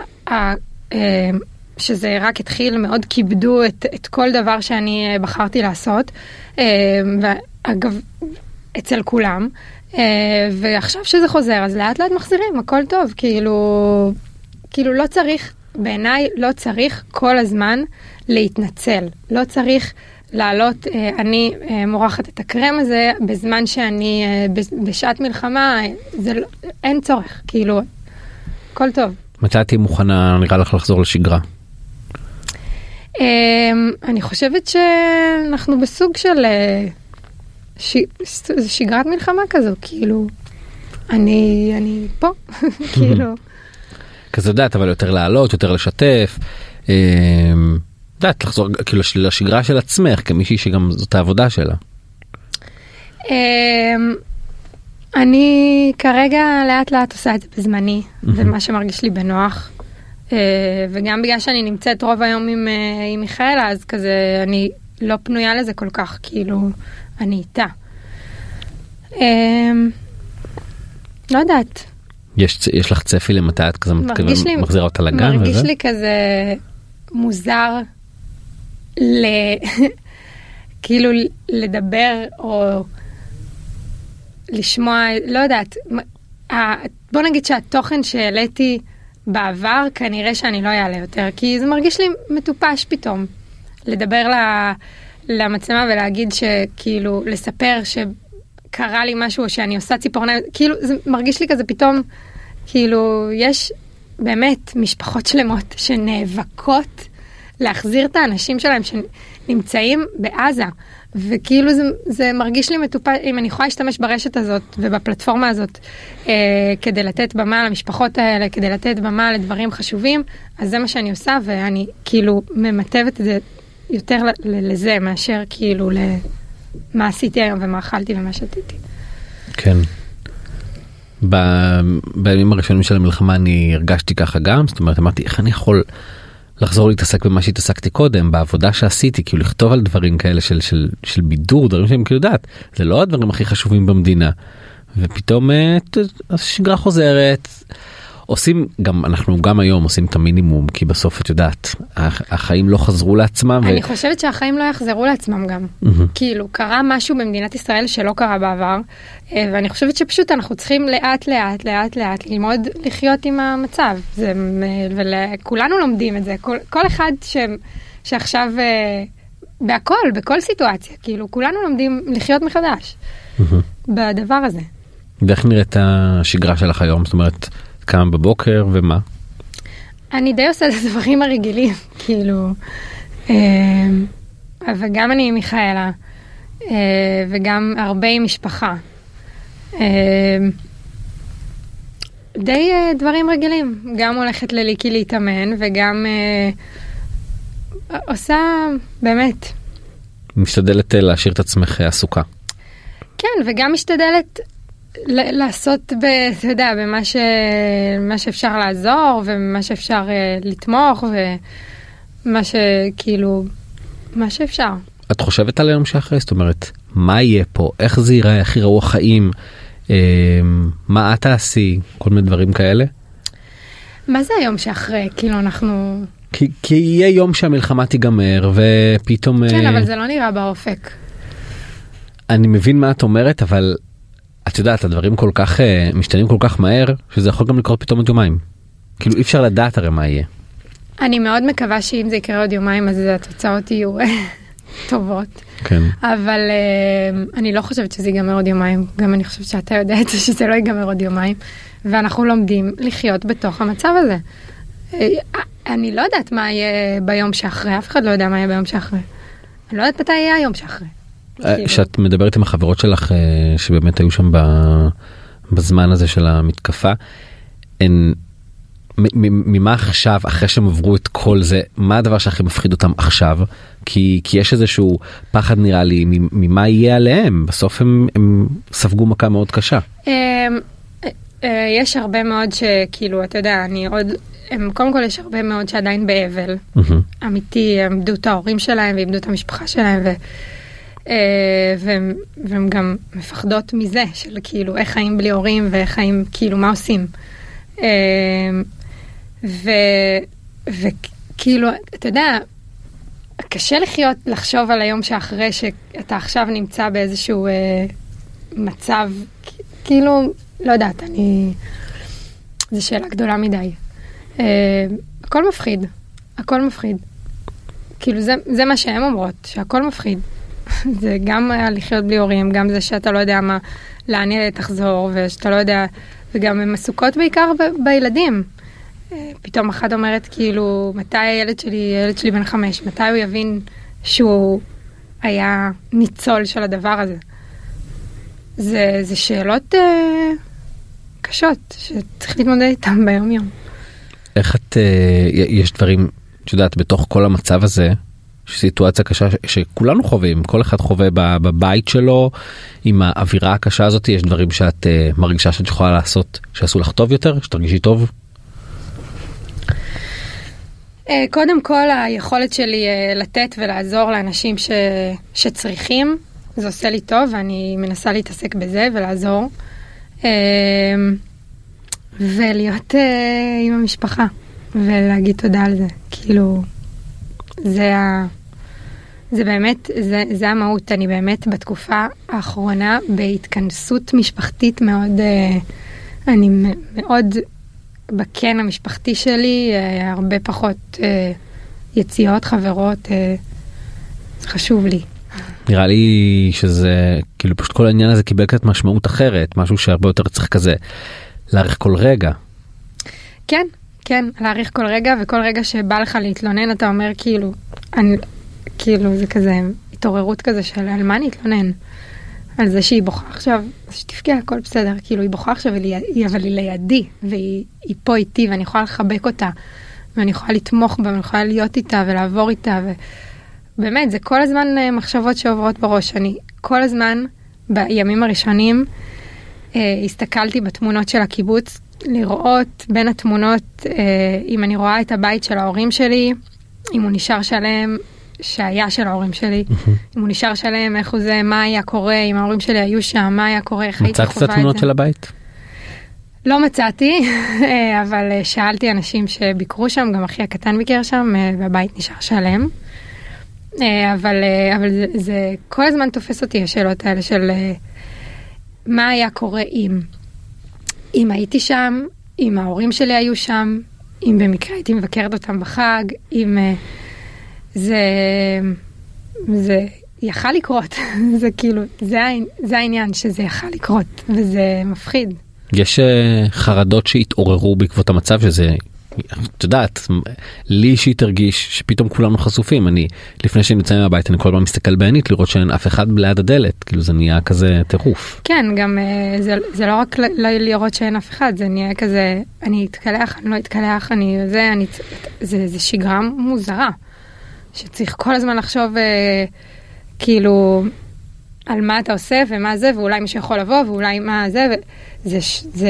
שזה רק התחיל, מאוד כיבדו את, את כל דבר שאני בחרתי לעשות. ואגב, אצל כולם. ועכשיו שזה חוזר, אז לאט לאט מחזירים, הכל טוב. כאילו, כאילו לא צריך, בעיניי לא צריך כל הזמן להתנצל. לא צריך לעלות, אני מורחת את הקרם הזה, בזמן שאני בשעת מלחמה, זה לא, אין צורך, כאילו, הכל טוב. מתי את מוכנה, נראה לך לחזור לשגרה? אני חושבת שאנחנו בסוג של ש... שגרת מלחמה כזו, כאילו, אני, אני פה, כאילו. כזה יודעת, אבל יותר לעלות, יותר לשתף, יודעת, לחזור כאילו לשגרה של עצמך, כמישהי שגם זאת העבודה שלה. אני כרגע לאט לאט עושה את זה בזמני, ומה שמרגיש לי בנוח. וגם בגלל שאני נמצאת רוב היום עם מיכאלה, אז כזה אני לא פנויה לזה כל כך, כאילו, אני איתה. לא יודעת. יש לך צפי למתי את כזה מחזירה אותה לגן? מרגיש לי כזה מוזר כאילו לדבר או לשמוע, לא יודעת, בוא נגיד שהתוכן שהעליתי בעבר כנראה שאני לא יעלה יותר, כי זה מרגיש לי מטופש פתאום לדבר למצלמה ולהגיד שכאילו לספר שקרה לי משהו או שאני עושה ציפורניים, כאילו זה מרגיש לי כזה פתאום, כאילו יש באמת משפחות שלמות שנאבקות להחזיר את האנשים שלהם שנמצאים בעזה, וכאילו זה, זה מרגיש לי מטופש, אם אני יכולה להשתמש ברשת הזאת ובפלטפורמה הזאת אה, כדי לתת במה למשפחות האלה, כדי לתת במה לדברים חשובים, אז זה מה שאני עושה, ואני כאילו ממטבת את זה יותר לזה מאשר כאילו למה עשיתי היום ומה אכלתי ומה שתיתי. כן. ב... בימים הראשונים של המלחמה אני הרגשתי ככה גם, זאת אומרת, אמרתי, איך אני יכול לחזור להתעסק במה שהתעסקתי קודם, בעבודה שעשיתי, כאילו לכתוב על דברים כאלה של, של, של בידור, דברים שהם כאילו יודעת, זה לא הדברים הכי חשובים במדינה. ופתאום השגרה חוזרת, עושים, גם, אנחנו גם היום עושים את המינימום, כי בסוף את יודעת, החיים לא חזרו לעצמם. אני ו... חושבת שהחיים לא יחזרו לעצמם גם. Mm-hmm. כאילו, קרה משהו במדינת ישראל שלא קרה בעבר, ואני חושבת שפשוט אנחנו צריכים לאט לאט, לאט לאט, ללמוד לחיות עם המצב. זה, וכולנו לומדים את זה. כל, כל אחד ש, שעכשיו, בהכל, בכל סיטואציה, כאילו, כולנו לומדים לחיות מחדש mm-hmm. בדבר הזה. ואיך נראית השגרה שלך היום? זאת אומרת, קם בבוקר, ומה? אני די עושה את הדברים הרגילים, כאילו, אבל גם אני עם מיכאלה, וגם הרבה עם משפחה. די דברים רגילים. גם הולכת לליקי להתאמן, וגם עושה, באמת. משתדלת להשאיר את עצמך עסוקה. כן, וגם משתדלת לעשות, אתה יודע, במה ש... מה שאפשר לעזור, ומה שאפשר לתמוך, ומה שכאילו, מה שאפשר. את חושבת על היום שאחרי? זאת אומרת, מה יהיה פה? איך זה ייראה? איך יראו החיים? מה את תעשי? כל מיני דברים כאלה? מה זה היום שאחרי? כאילו אנחנו... כי, כי יהיה יום שהמלחמה תיגמר, ופתאום... כן, אבל זה לא נראה באופק. אני מבין מה את אומרת, אבל... את יודעת, הדברים כל כך, משתנים כל כך מהר, שזה יכול גם לקרות פתאום עוד יומיים. כאילו אי אפשר לדעת הרי מה יהיה. אני מאוד מקווה שאם זה יקרה עוד יומיים, אז התוצאות יהיו טובות. כן. אבל אני לא חושבת שזה ייגמר עוד יומיים. גם אני חושבת שאתה יודעת שזה לא ייגמר עוד יומיים. ואנחנו לומדים לחיות בתוך המצב הזה. אני לא יודעת מה יהיה ביום שאחרי. אף אחד לא יודע מה יהיה ביום שאחרי. אני לא יודעת מתי יהיה היום שאחרי. כשאת מדברת עם החברות שלך שבאמת היו שם בזמן הזה של המתקפה, הן ממה עכשיו, אחרי שהם עברו את כל זה, מה הדבר שהכי מפחיד אותם עכשיו? כי יש איזשהו פחד נראה לי, ממה יהיה עליהם? בסוף הם ספגו מכה מאוד קשה. יש הרבה מאוד שכאילו, אתה יודע, אני עוד... קודם כל יש הרבה מאוד שעדיין באבל. אמיתי, הם עמדו את ההורים שלהם, ועמדו את המשפחה שלהם, ו... והן גם מפחדות מזה, של כאילו איך חיים בלי הורים, ואיך חיים, כאילו מה עושים. וכאילו, אתה יודע, קשה לחיות, לחשוב על היום שאחרי שאתה עכשיו נמצא באיזשהו מצב, כאילו, לא יודעת, אני... זו שאלה גדולה מדי. הכל מפחיד, הכל מפחיד. כאילו, זה מה שהן אומרות, שהכל מפחיד. זה גם לחיות בלי הורים, גם זה שאתה לא יודע מה, לאן ילד תחזור, ושאתה לא יודע, וגם הן עסוקות בעיקר ב- בילדים. פתאום אחת אומרת, כאילו, מתי הילד שלי, הילד שלי בן חמש, מתי הוא יבין שהוא היה ניצול של הדבר הזה? זה, זה שאלות אה, קשות, שצריך להתמודד איתן ביום יום. איך את, אה, יש דברים, את יודעת, בתוך כל המצב הזה, סיטואציה קשה שכולנו חווים, כל אחד חווה בבית שלו, עם האווירה הקשה הזאת, יש דברים שאת מרגישה שאת יכולה לעשות, שעשו לך טוב יותר, שתרגישי טוב? קודם כל, היכולת שלי לתת ולעזור לאנשים שצריכים, זה עושה לי טוב, ואני מנסה להתעסק בזה ולעזור, ולהיות עם המשפחה, ולהגיד תודה על זה, כאילו... זה ה... זה באמת, זה, זה המהות. אני באמת בתקופה האחרונה בהתכנסות משפחתית מאוד, אני מאוד בקן המשפחתי שלי, הרבה פחות יציאות, חברות, זה חשוב לי. נראה לי שזה, כאילו פשוט כל העניין הזה קיבל קצת משמעות אחרת, משהו שהרבה יותר צריך כזה, להעריך כל רגע. כן. כן, להעריך כל רגע, וכל רגע שבא לך להתלונן, אתה אומר כאילו, אני, כאילו זה כזה, התעוררות כזה של על מה אני אתלונן? על זה שהיא בוכה עכשיו, שתפגע, הכל בסדר, כאילו היא בוכה עכשיו, אבל היא לידי, והיא היא פה איתי, ואני יכולה לחבק אותה, ואני יכולה לתמוך בה, ואני יכולה להיות איתה, ולעבור איתה, ובאמת, זה כל הזמן מחשבות שעוברות בראש, אני כל הזמן, בימים הראשונים, אה, הסתכלתי בתמונות של הקיבוץ, לראות בין התמונות, אם אני רואה את הבית של ההורים שלי, אם הוא נשאר שלם, שהיה של ההורים שלי, אם הוא נשאר שלם, איך הוא זה, מה היה קורה, אם ההורים שלי היו שם, מה היה קורה, איך הייתי חובה את זה. מצאת תמונות של הבית? לא מצאתי, אבל שאלתי אנשים שביקרו שם, גם אחי הקטן ביקר שם, והבית נשאר שלם. אבל זה כל הזמן תופס אותי, השאלות האלה של מה היה קורה אם... אם הייתי שם, אם ההורים שלי היו שם, אם במקרה הייתי מבקרת אותם בחג, אם זה, זה יכל לקרות. זה כאילו, זה העניין שזה יכל לקרות, וזה מפחיד. יש חרדות שהתעוררו בעקבות המצב שזה, את יודעת, לי שהתרגיש שפתאום כולנו חשופים. אני, לפני שאני יוצא מהבית, אני כל פעם מסתכל בעינית לראות שאין אף אחד ליד הדלת. כאילו זה נהיה כזה טירוף. כן, גם זה, זה לא רק לראות שאין אף אחד, זה נהיה כזה, אני אתקלח, אני לא אתקלח, אני, זה, אני, זה, זה שגרה מוזרה, שצריך כל הזמן לחשוב, כאילו, על מה אתה עושה ומה זה, ואולי מי שיכול לבוא, ואולי מה זה, וזה, זה,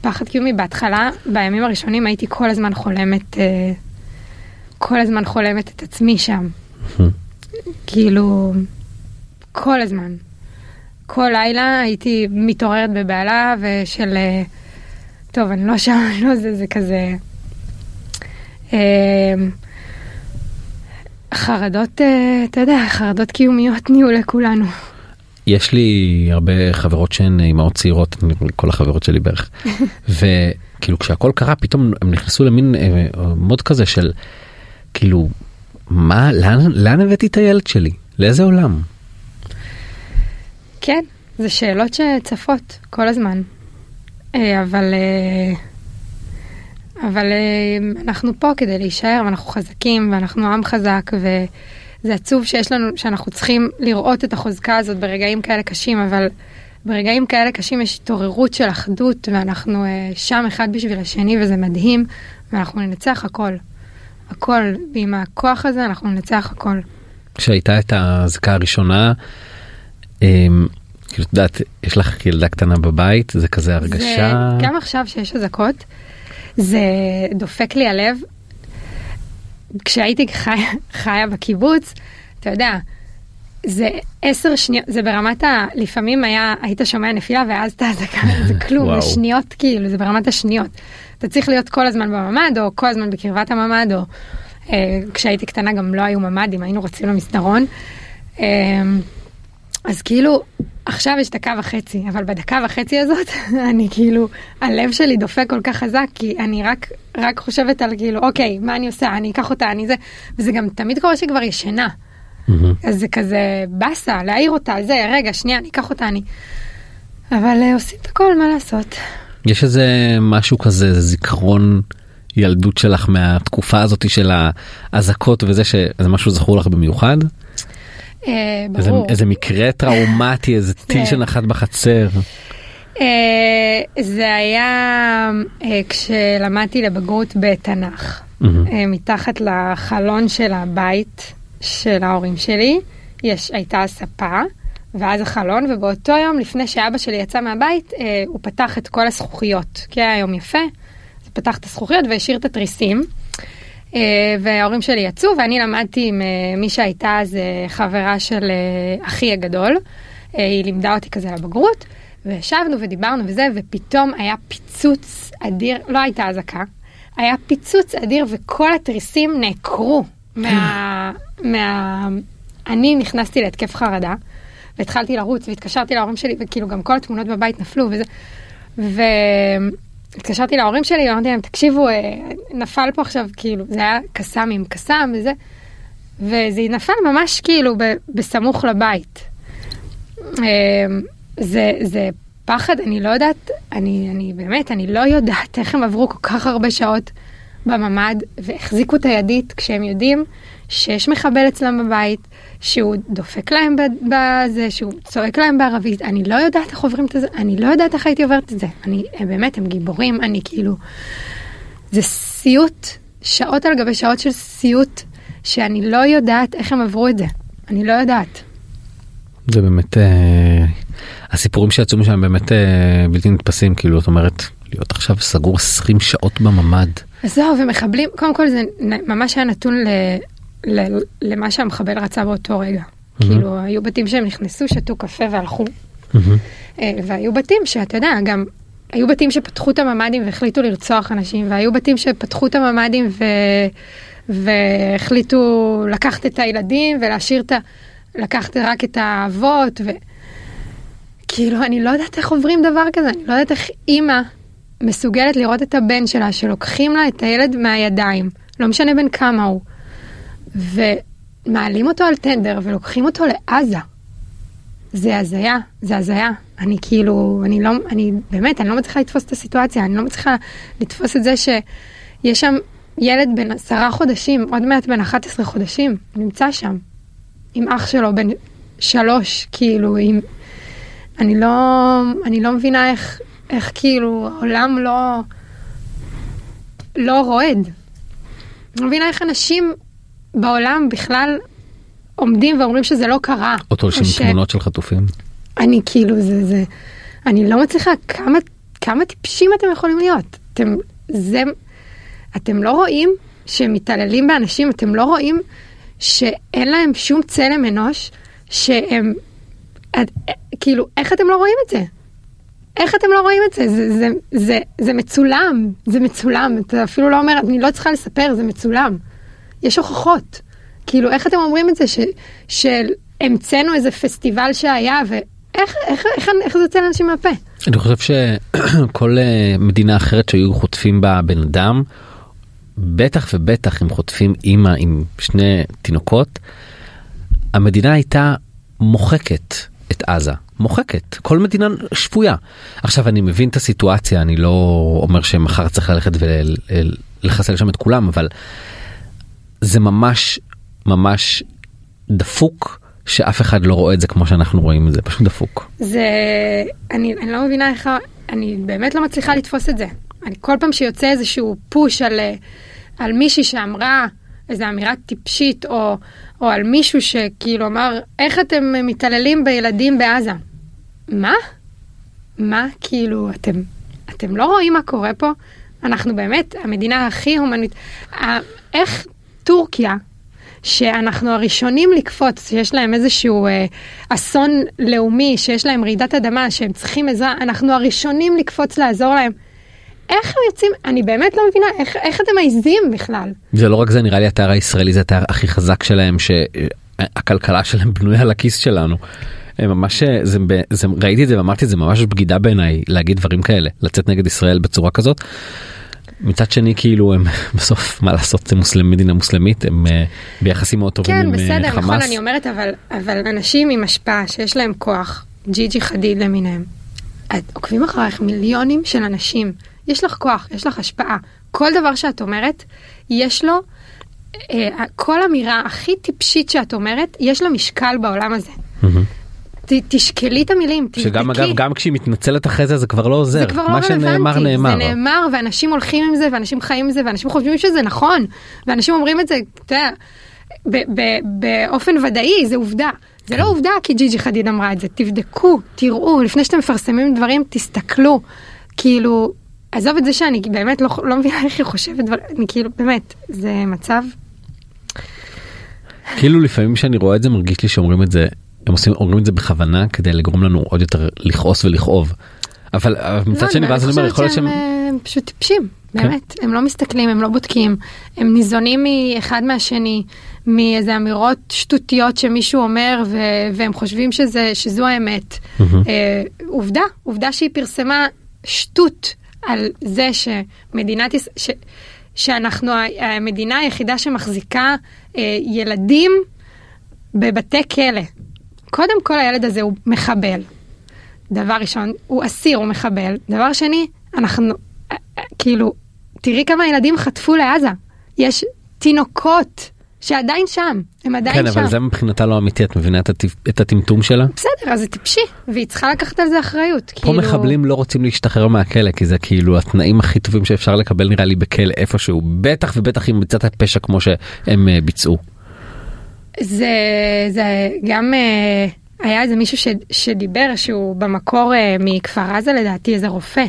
פחד קיומי. בהתחלה, בימים הראשונים הייתי כל הזמן חולמת, כל הזמן חולמת את עצמי שם. כאילו, כל הזמן. כל לילה הייתי מתעוררת בבעלה, ושל, טוב, אני לא שם, לא זה, זה כזה. חרדות, אתה יודע, חרדות קיומיות נהיו לכולנו. יש לי הרבה חברות שהן אימהות צעירות, כל החברות שלי בערך, וכאילו כשהכל קרה, פתאום הם נכנסו למין מוד כזה של, כאילו, מה, לאן, לאן הבאתי את הילד שלי? לאיזה עולם? כן, זה שאלות שצפות כל הזמן. אבל, אבל אנחנו פה כדי להישאר, ואנחנו חזקים, ואנחנו עם חזק, ו... זה עצוב שיש לנו, שאנחנו צריכים לראות את החוזקה הזאת ברגעים כאלה קשים, אבל ברגעים כאלה קשים יש התעוררות של אחדות, ואנחנו שם אחד בשביל השני, וזה מדהים, ואנחנו ננצח הכל. הכל, ועם הכוח הזה אנחנו ננצח הכל. כשהייתה את ההזקה הראשונה, כאילו, את יודעת, יש לך ילדה קטנה בבית, זה כזה הרגשה. זה, גם עכשיו שיש הזקות, זה דופק לי הלב. כשהייתי חי, חיה בקיבוץ, אתה יודע, זה עשר שניות, זה ברמת ה... לפעמים היה, היית שומע נפילה, ואז אתה, זה, זה כלום, שניות כאילו, זה ברמת השניות. אתה צריך להיות כל הזמן בממד, או כל הזמן בקרבת הממד, או אה, כשהייתי קטנה גם לא היו ממדים, היינו רוצים למסדרון. אה, אז כאילו, עכשיו יש דקה וחצי, אבל בדקה וחצי הזאת, אני כאילו, הלב שלי דופק כל כך חזק, כי אני רק, רק חושבת על כאילו, אוקיי, מה אני עושה? אני אקח אותה, אני זה. וזה גם תמיד קורה שכבר ישנה. אז זה כזה בסה, להעיר אותה, זה, רגע, שנייה, אני אקח אותה, אני. אבל עושים את הכל, מה לעשות? יש איזה משהו כזה, זיכרון ילדות שלך מהתקופה הזאת של האזעקות וזה, שזה משהו זכור לך במיוחד? ברור. איזה מקרה טראומטי, איזה טיל שנחת בחצר. זה היה כשלמדתי לבגרות בתנ"ך, מתחת לחלון של הבית של ההורים שלי, יש, הייתה ספה, ואז החלון, ובאותו יום, לפני שאבא שלי יצא מהבית, הוא פתח את כל הזכוכיות, כי היה יום יפה, אז פתח את הזכוכיות והשאיר את התריסים, וההורים שלי יצאו, ואני למדתי עם מי שהייתה אז חברה של אחי הגדול, היא לימדה אותי כזה לבגרות, וישבנו ודיברנו וזה, ופתאום היה פיצוץ אדיר, לא הייתה אזעקה, היה פיצוץ אדיר, וכל התריסים נעקרו. מה, מה... אני נכנסתי להתקף חרדה, והתחלתי לרוץ, והתקשרתי להורים שלי, וכאילו גם כל התמונות בבית נפלו, וזה... ו... התקשרתי להורים שלי, ואמרתי להם, תקשיבו, נפל פה עכשיו, כאילו, זה היה קסם עם קסם, וזה, וזה נפל ממש, כאילו, ב, בסמוך לבית. זה, זה פחד, אני לא יודעת, אני, אני, באמת, אני לא יודעת איך הם עברו כל כך הרבה שעות בממד, והחזיקו את הידית, כשהם יודעים שיש מחבל אצלם בבית, שהוא דופק להם בזה, שהוא צועק להם בערבית, אני לא יודעת איך עוברים את זה, אני לא יודעת איך הייתי עוברת את זה, אני, הם באמת, הם גיבורים, אני כאילו, זה סיוט, שעות על גבי שעות של סיוט, שאני לא יודעת איך הם עברו את זה, אני לא יודעת. זה באמת, אה, הסיפורים שיצאו משם באמת אה, בלתי נתפסים, כאילו, זאת אומרת, להיות עכשיו סגור עשרים שעות בממד. זהו, ומחבלים, קודם כל זה ממש היה נתון ל... למה שהמחבל רצה באותו רגע. כאילו, היו בתים שהם נכנסו, שתו קפה והלכו. והיו בתים שאתה יודע, גם היו בתים שפתחו את הממדים והחליטו לרצוח אנשים, והיו בתים שפתחו את הממדים והחליטו לקחת את הילדים ולהשאיר את ה... לקחת רק את האבות, וכאילו, אני לא יודעת איך עוברים דבר כזה, אני לא יודעת איך אימא מסוגלת לראות את הבן שלה, שלוקחים לה את הילד מהידיים, לא משנה בין כמה הוא, ומעלים אותו על טנדר ולוקחים אותו לעזה. זה הזיה, זה הזיה. אני כאילו, אני לא, אני באמת, אני לא מצליחה לתפוס את הסיטואציה, אני לא מצליחה לתפוס את זה שיש שם ילד בן עשרה חודשים, עוד מעט בן אחת עשרה חודשים, נמצא שם, עם אח שלו בן שלוש, כאילו, עם, אני לא, אני לא מבינה איך, איך כאילו, העולם לא, לא רועד. אני לא מבינה איך אנשים בעולם בכלל עומדים ואומרים שזה לא קרה. או תולשים ש... תמונות של חטופים. אני כאילו, זה, זה, אני לא מצליחה, כמה, כמה טיפשים אתם יכולים להיות? אתם, זה, אתם לא רואים שמתעללים באנשים, אתם לא רואים שאין להם שום צלם אנוש, שהם, את, כאילו, איך אתם לא רואים את זה? איך אתם לא רואים את זה? זה, זה, זה, זה מצולם, זה מצולם, אתה אפילו לא אומר, אני לא צריכה לספר, זה מצולם. יש הוכחות. כאילו, איך אתם אומרים את זה, שהמצאנו איזה פסטיבל שהיה, ואיך, איך, איך, איך זה יוצא לאנשים מהפה? אני חושב שכל מדינה אחרת שהיו חוטפים בה בן אדם, בטח ובטח אם חוטפים אימא עם שני תינוקות, המדינה הייתה מוחקת את עזה. מוחקת. כל מדינה שפויה. עכשיו, אני מבין את הסיטואציה, אני לא אומר שמחר צריך ללכת ולחסל שם את כולם, אבל זה ממש, ממש דפוק, שאף אחד לא רואה את זה כמו שאנחנו רואים את זה, פשוט דפוק. זה, אני, אני לא מבינה איך, אני באמת לא מצליחה לתפוס את זה. אני כל פעם שיוצא איזשהו פוש על, על מישהי שאמרה, איזו אמירה טיפשית, או, או על מישהו שכאילו אמר, איך אתם מתעללים בילדים בעזה? מה? מה? כאילו, אתם, אתם לא רואים מה קורה פה? אנחנו באמת, המדינה הכי הומנית, איך טורקיה, שאנחנו הראשונים לקפוץ, שיש להם איזשהו אה, אסון לאומי, שיש להם רעידת אדמה, שהם צריכים עזרה, אנחנו הראשונים לקפוץ לעזור להם. איך הם יוצאים? אני באמת לא מבינה, איך, איך אתם מעיזים בכלל? זה לא רק זה, נראה לי התאר הישראלי, זה התאר הכי חזק שלהם, שהכלכלה שלהם בנויה על הכיס שלנו. ממש, זה, זה, ראיתי את זה ואמרתי, זה ממש בגידה בעיניי, להגיד דברים כאלה, לצאת נגד ישראל בצורה כזאת. מצד שני, כאילו, הם בסוף, מה לעשות, זה מוסלמי, מדינה מוסלמית, הם ביחסים מאוד טובים עם חמאס. כן, בסדר, נכון, אני אומרת, אבל, אבל אנשים עם השפעה, שיש להם כוח, ג'יג'י חדיד למיניהם, את עוקבים אחריך מיליונים של אנשים, יש לך כוח, יש לך השפעה, כל דבר שאת אומרת, יש לו, כל אמירה הכי טיפשית שאת אומרת, יש לה משקל בעולם הזה. תשקלי את המילים, תבדקי. שגם אגב, גם כשהיא מתנצלת אחרי זה, זה כבר לא עוזר. זה כבר לא רלוונטי. מה שנאמר, נאמר. זה נאמר, ואנשים הולכים עם זה, ואנשים חיים עם זה, ואנשים חושבים שזה נכון. ואנשים אומרים את זה, אתה יודע, באופן ודאי, זה עובדה. זה לא עובדה, כי ג'יג'י חדיד אמרה את זה. תבדקו, תראו, לפני שאתם מפרסמים דברים, תסתכלו. כאילו, עזוב את זה שאני באמת לא מבינה איך היא חושבת דברים. אני כאילו, באמת, זה מצב. כאילו, לפעמים שאני רואה את זה, מרגיש לי שאומרים את זה. הם עושים, אומרים את זה בכוונה, כדי לגרום לנו עוד יותר לכעוס ולכאוב. אבל מצד שני, ואז אני אומר, יכול להיות שהם... הם פשוט טיפשים, באמת. הם לא מסתכלים, הם לא בודקים. הם ניזונים מאחד מהשני, מאיזה אמירות שטותיות שמישהו אומר, והם חושבים שזו האמת. עובדה, עובדה שהיא פרסמה שטות על זה שמדינת... שאנחנו המדינה היחידה שמחזיקה ילדים בבתי כלא. קודם כל הילד הזה הוא מחבל. דבר ראשון, הוא אסיר, הוא מחבל. דבר שני, אנחנו, כאילו, תראי כמה ילדים חטפו לעזה. יש תינוקות שעדיין שם, הם עדיין כן, שם. כן, אבל זה מבחינתה לא אמיתי, את מבינה את, הטיפ, את הטמטום שלה? בסדר, אז זה טיפשי, והיא צריכה לקחת על זה אחריות. פה כאילו... מחבלים לא רוצים להשתחרר מהכלא, כי זה כאילו התנאים הכי טובים שאפשר לקבל נראה לי בכלא איפשהו, בטח ובטח עם ביצת הפשע כמו שהם ביצעו. זה, זה גם היה איזה מישהו ש, שדיבר שהוא במקור מכפר עזה לדעתי איזה רופא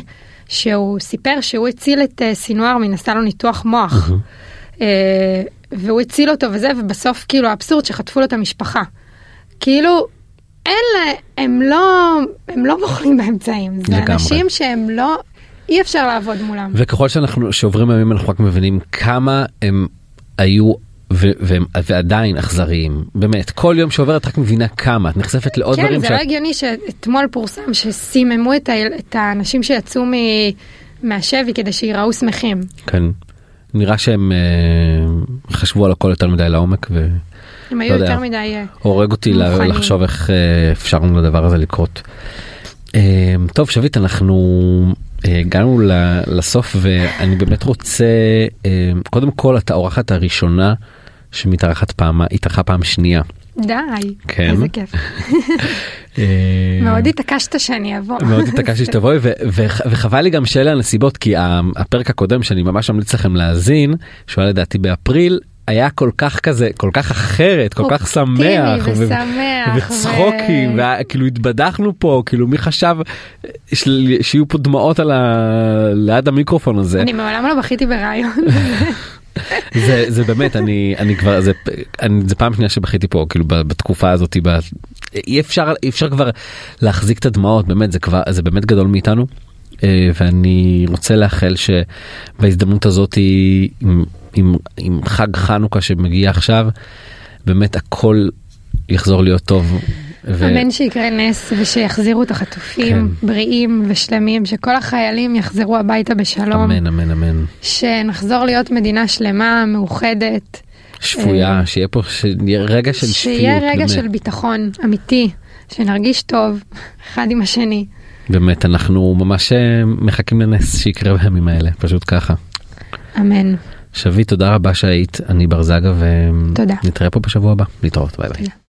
שהוא סיפר שהוא הציל את סינואר מנסה לו ניתוח מוח mm-hmm. והוא הציל אותו וזה ובסוף כאילו האבסורד שחטפו לו את המשפחה כאילו אלה הם לא הם לא מוכלים באמצעים זה לגמרי. אנשים שהם לא אי אפשר לעבוד מולם וככל שאנחנו שעוברים ימים אנחנו רק מבינים כמה הם היו ועדיין אכזריים. באמת, כל יום שעוברת רק מבינה כמה, את נחשפת לעוד דברים. כן, זה לא הגיוני שאתמול פורסם שסיממו את האנשים שיצאו מהשבי כדי שיראו שמחים. כן. נראה שהם חשבו על הכל יותר מדי לעומק. הם היו יותר מדי... הורג אותי לחשוב איך אפשרנו לדבר הזה לקרות. טוב, שביט, אנחנו... הגענו לסוף ואני באמת רוצה, קודם כל את האורחת הראשונה שמתארחת פעם, התארחה פעם שנייה. די, כן. איזה כיף. מאוד התעקשת שאני אבוא. מאוד התעקשתי שתבואי וחבל לי גם שאלה הנסיבות כי הפרק הקודם שאני ממש אמליץ לכם להאזין, שהוא היה לדעתי באפריל, היה כל כך כזה, כל כך אחרת, כל כך שמח, וצחוקים, וכאילו התבדחנו פה, כאילו מי חשב שיהיו פה דמעות ליד המיקרופון הזה. אני מעולם לא בכיתי ברעיון. זה באמת, אני כבר, זה פעם שנייה שבכיתי פה, כאילו בתקופה הזאת, אי אפשר כבר להחזיק את הדמעות, באמת, זה באמת גדול מאיתנו, ואני רוצה לאחל שבהזדמנות הזאת היא... עם, עם חג חנוכה שמגיע עכשיו, באמת הכל יחזור להיות טוב. ו... אמן שיקרה נס ושיחזירו את החטופים, כן. בריאים ושלמים, שכל החיילים יחזרו הביתה בשלום. אמן, אמן, אמן. שנחזור להיות מדינה שלמה, מאוחדת. שפויה, שיהיה פה שיהיה רגע של שפיות. שיהיה רגע באמת. של ביטחון אמיתי, שנרגיש טוב אחד עם השני. באמת, אנחנו ממש מחכים לנס שיקרה בימים האלה, פשוט ככה. אמן. שביט, תודה רבה שהיית, אני ברזגה ונתראה פה בשבוע הבא, להתראות, ביי ביי.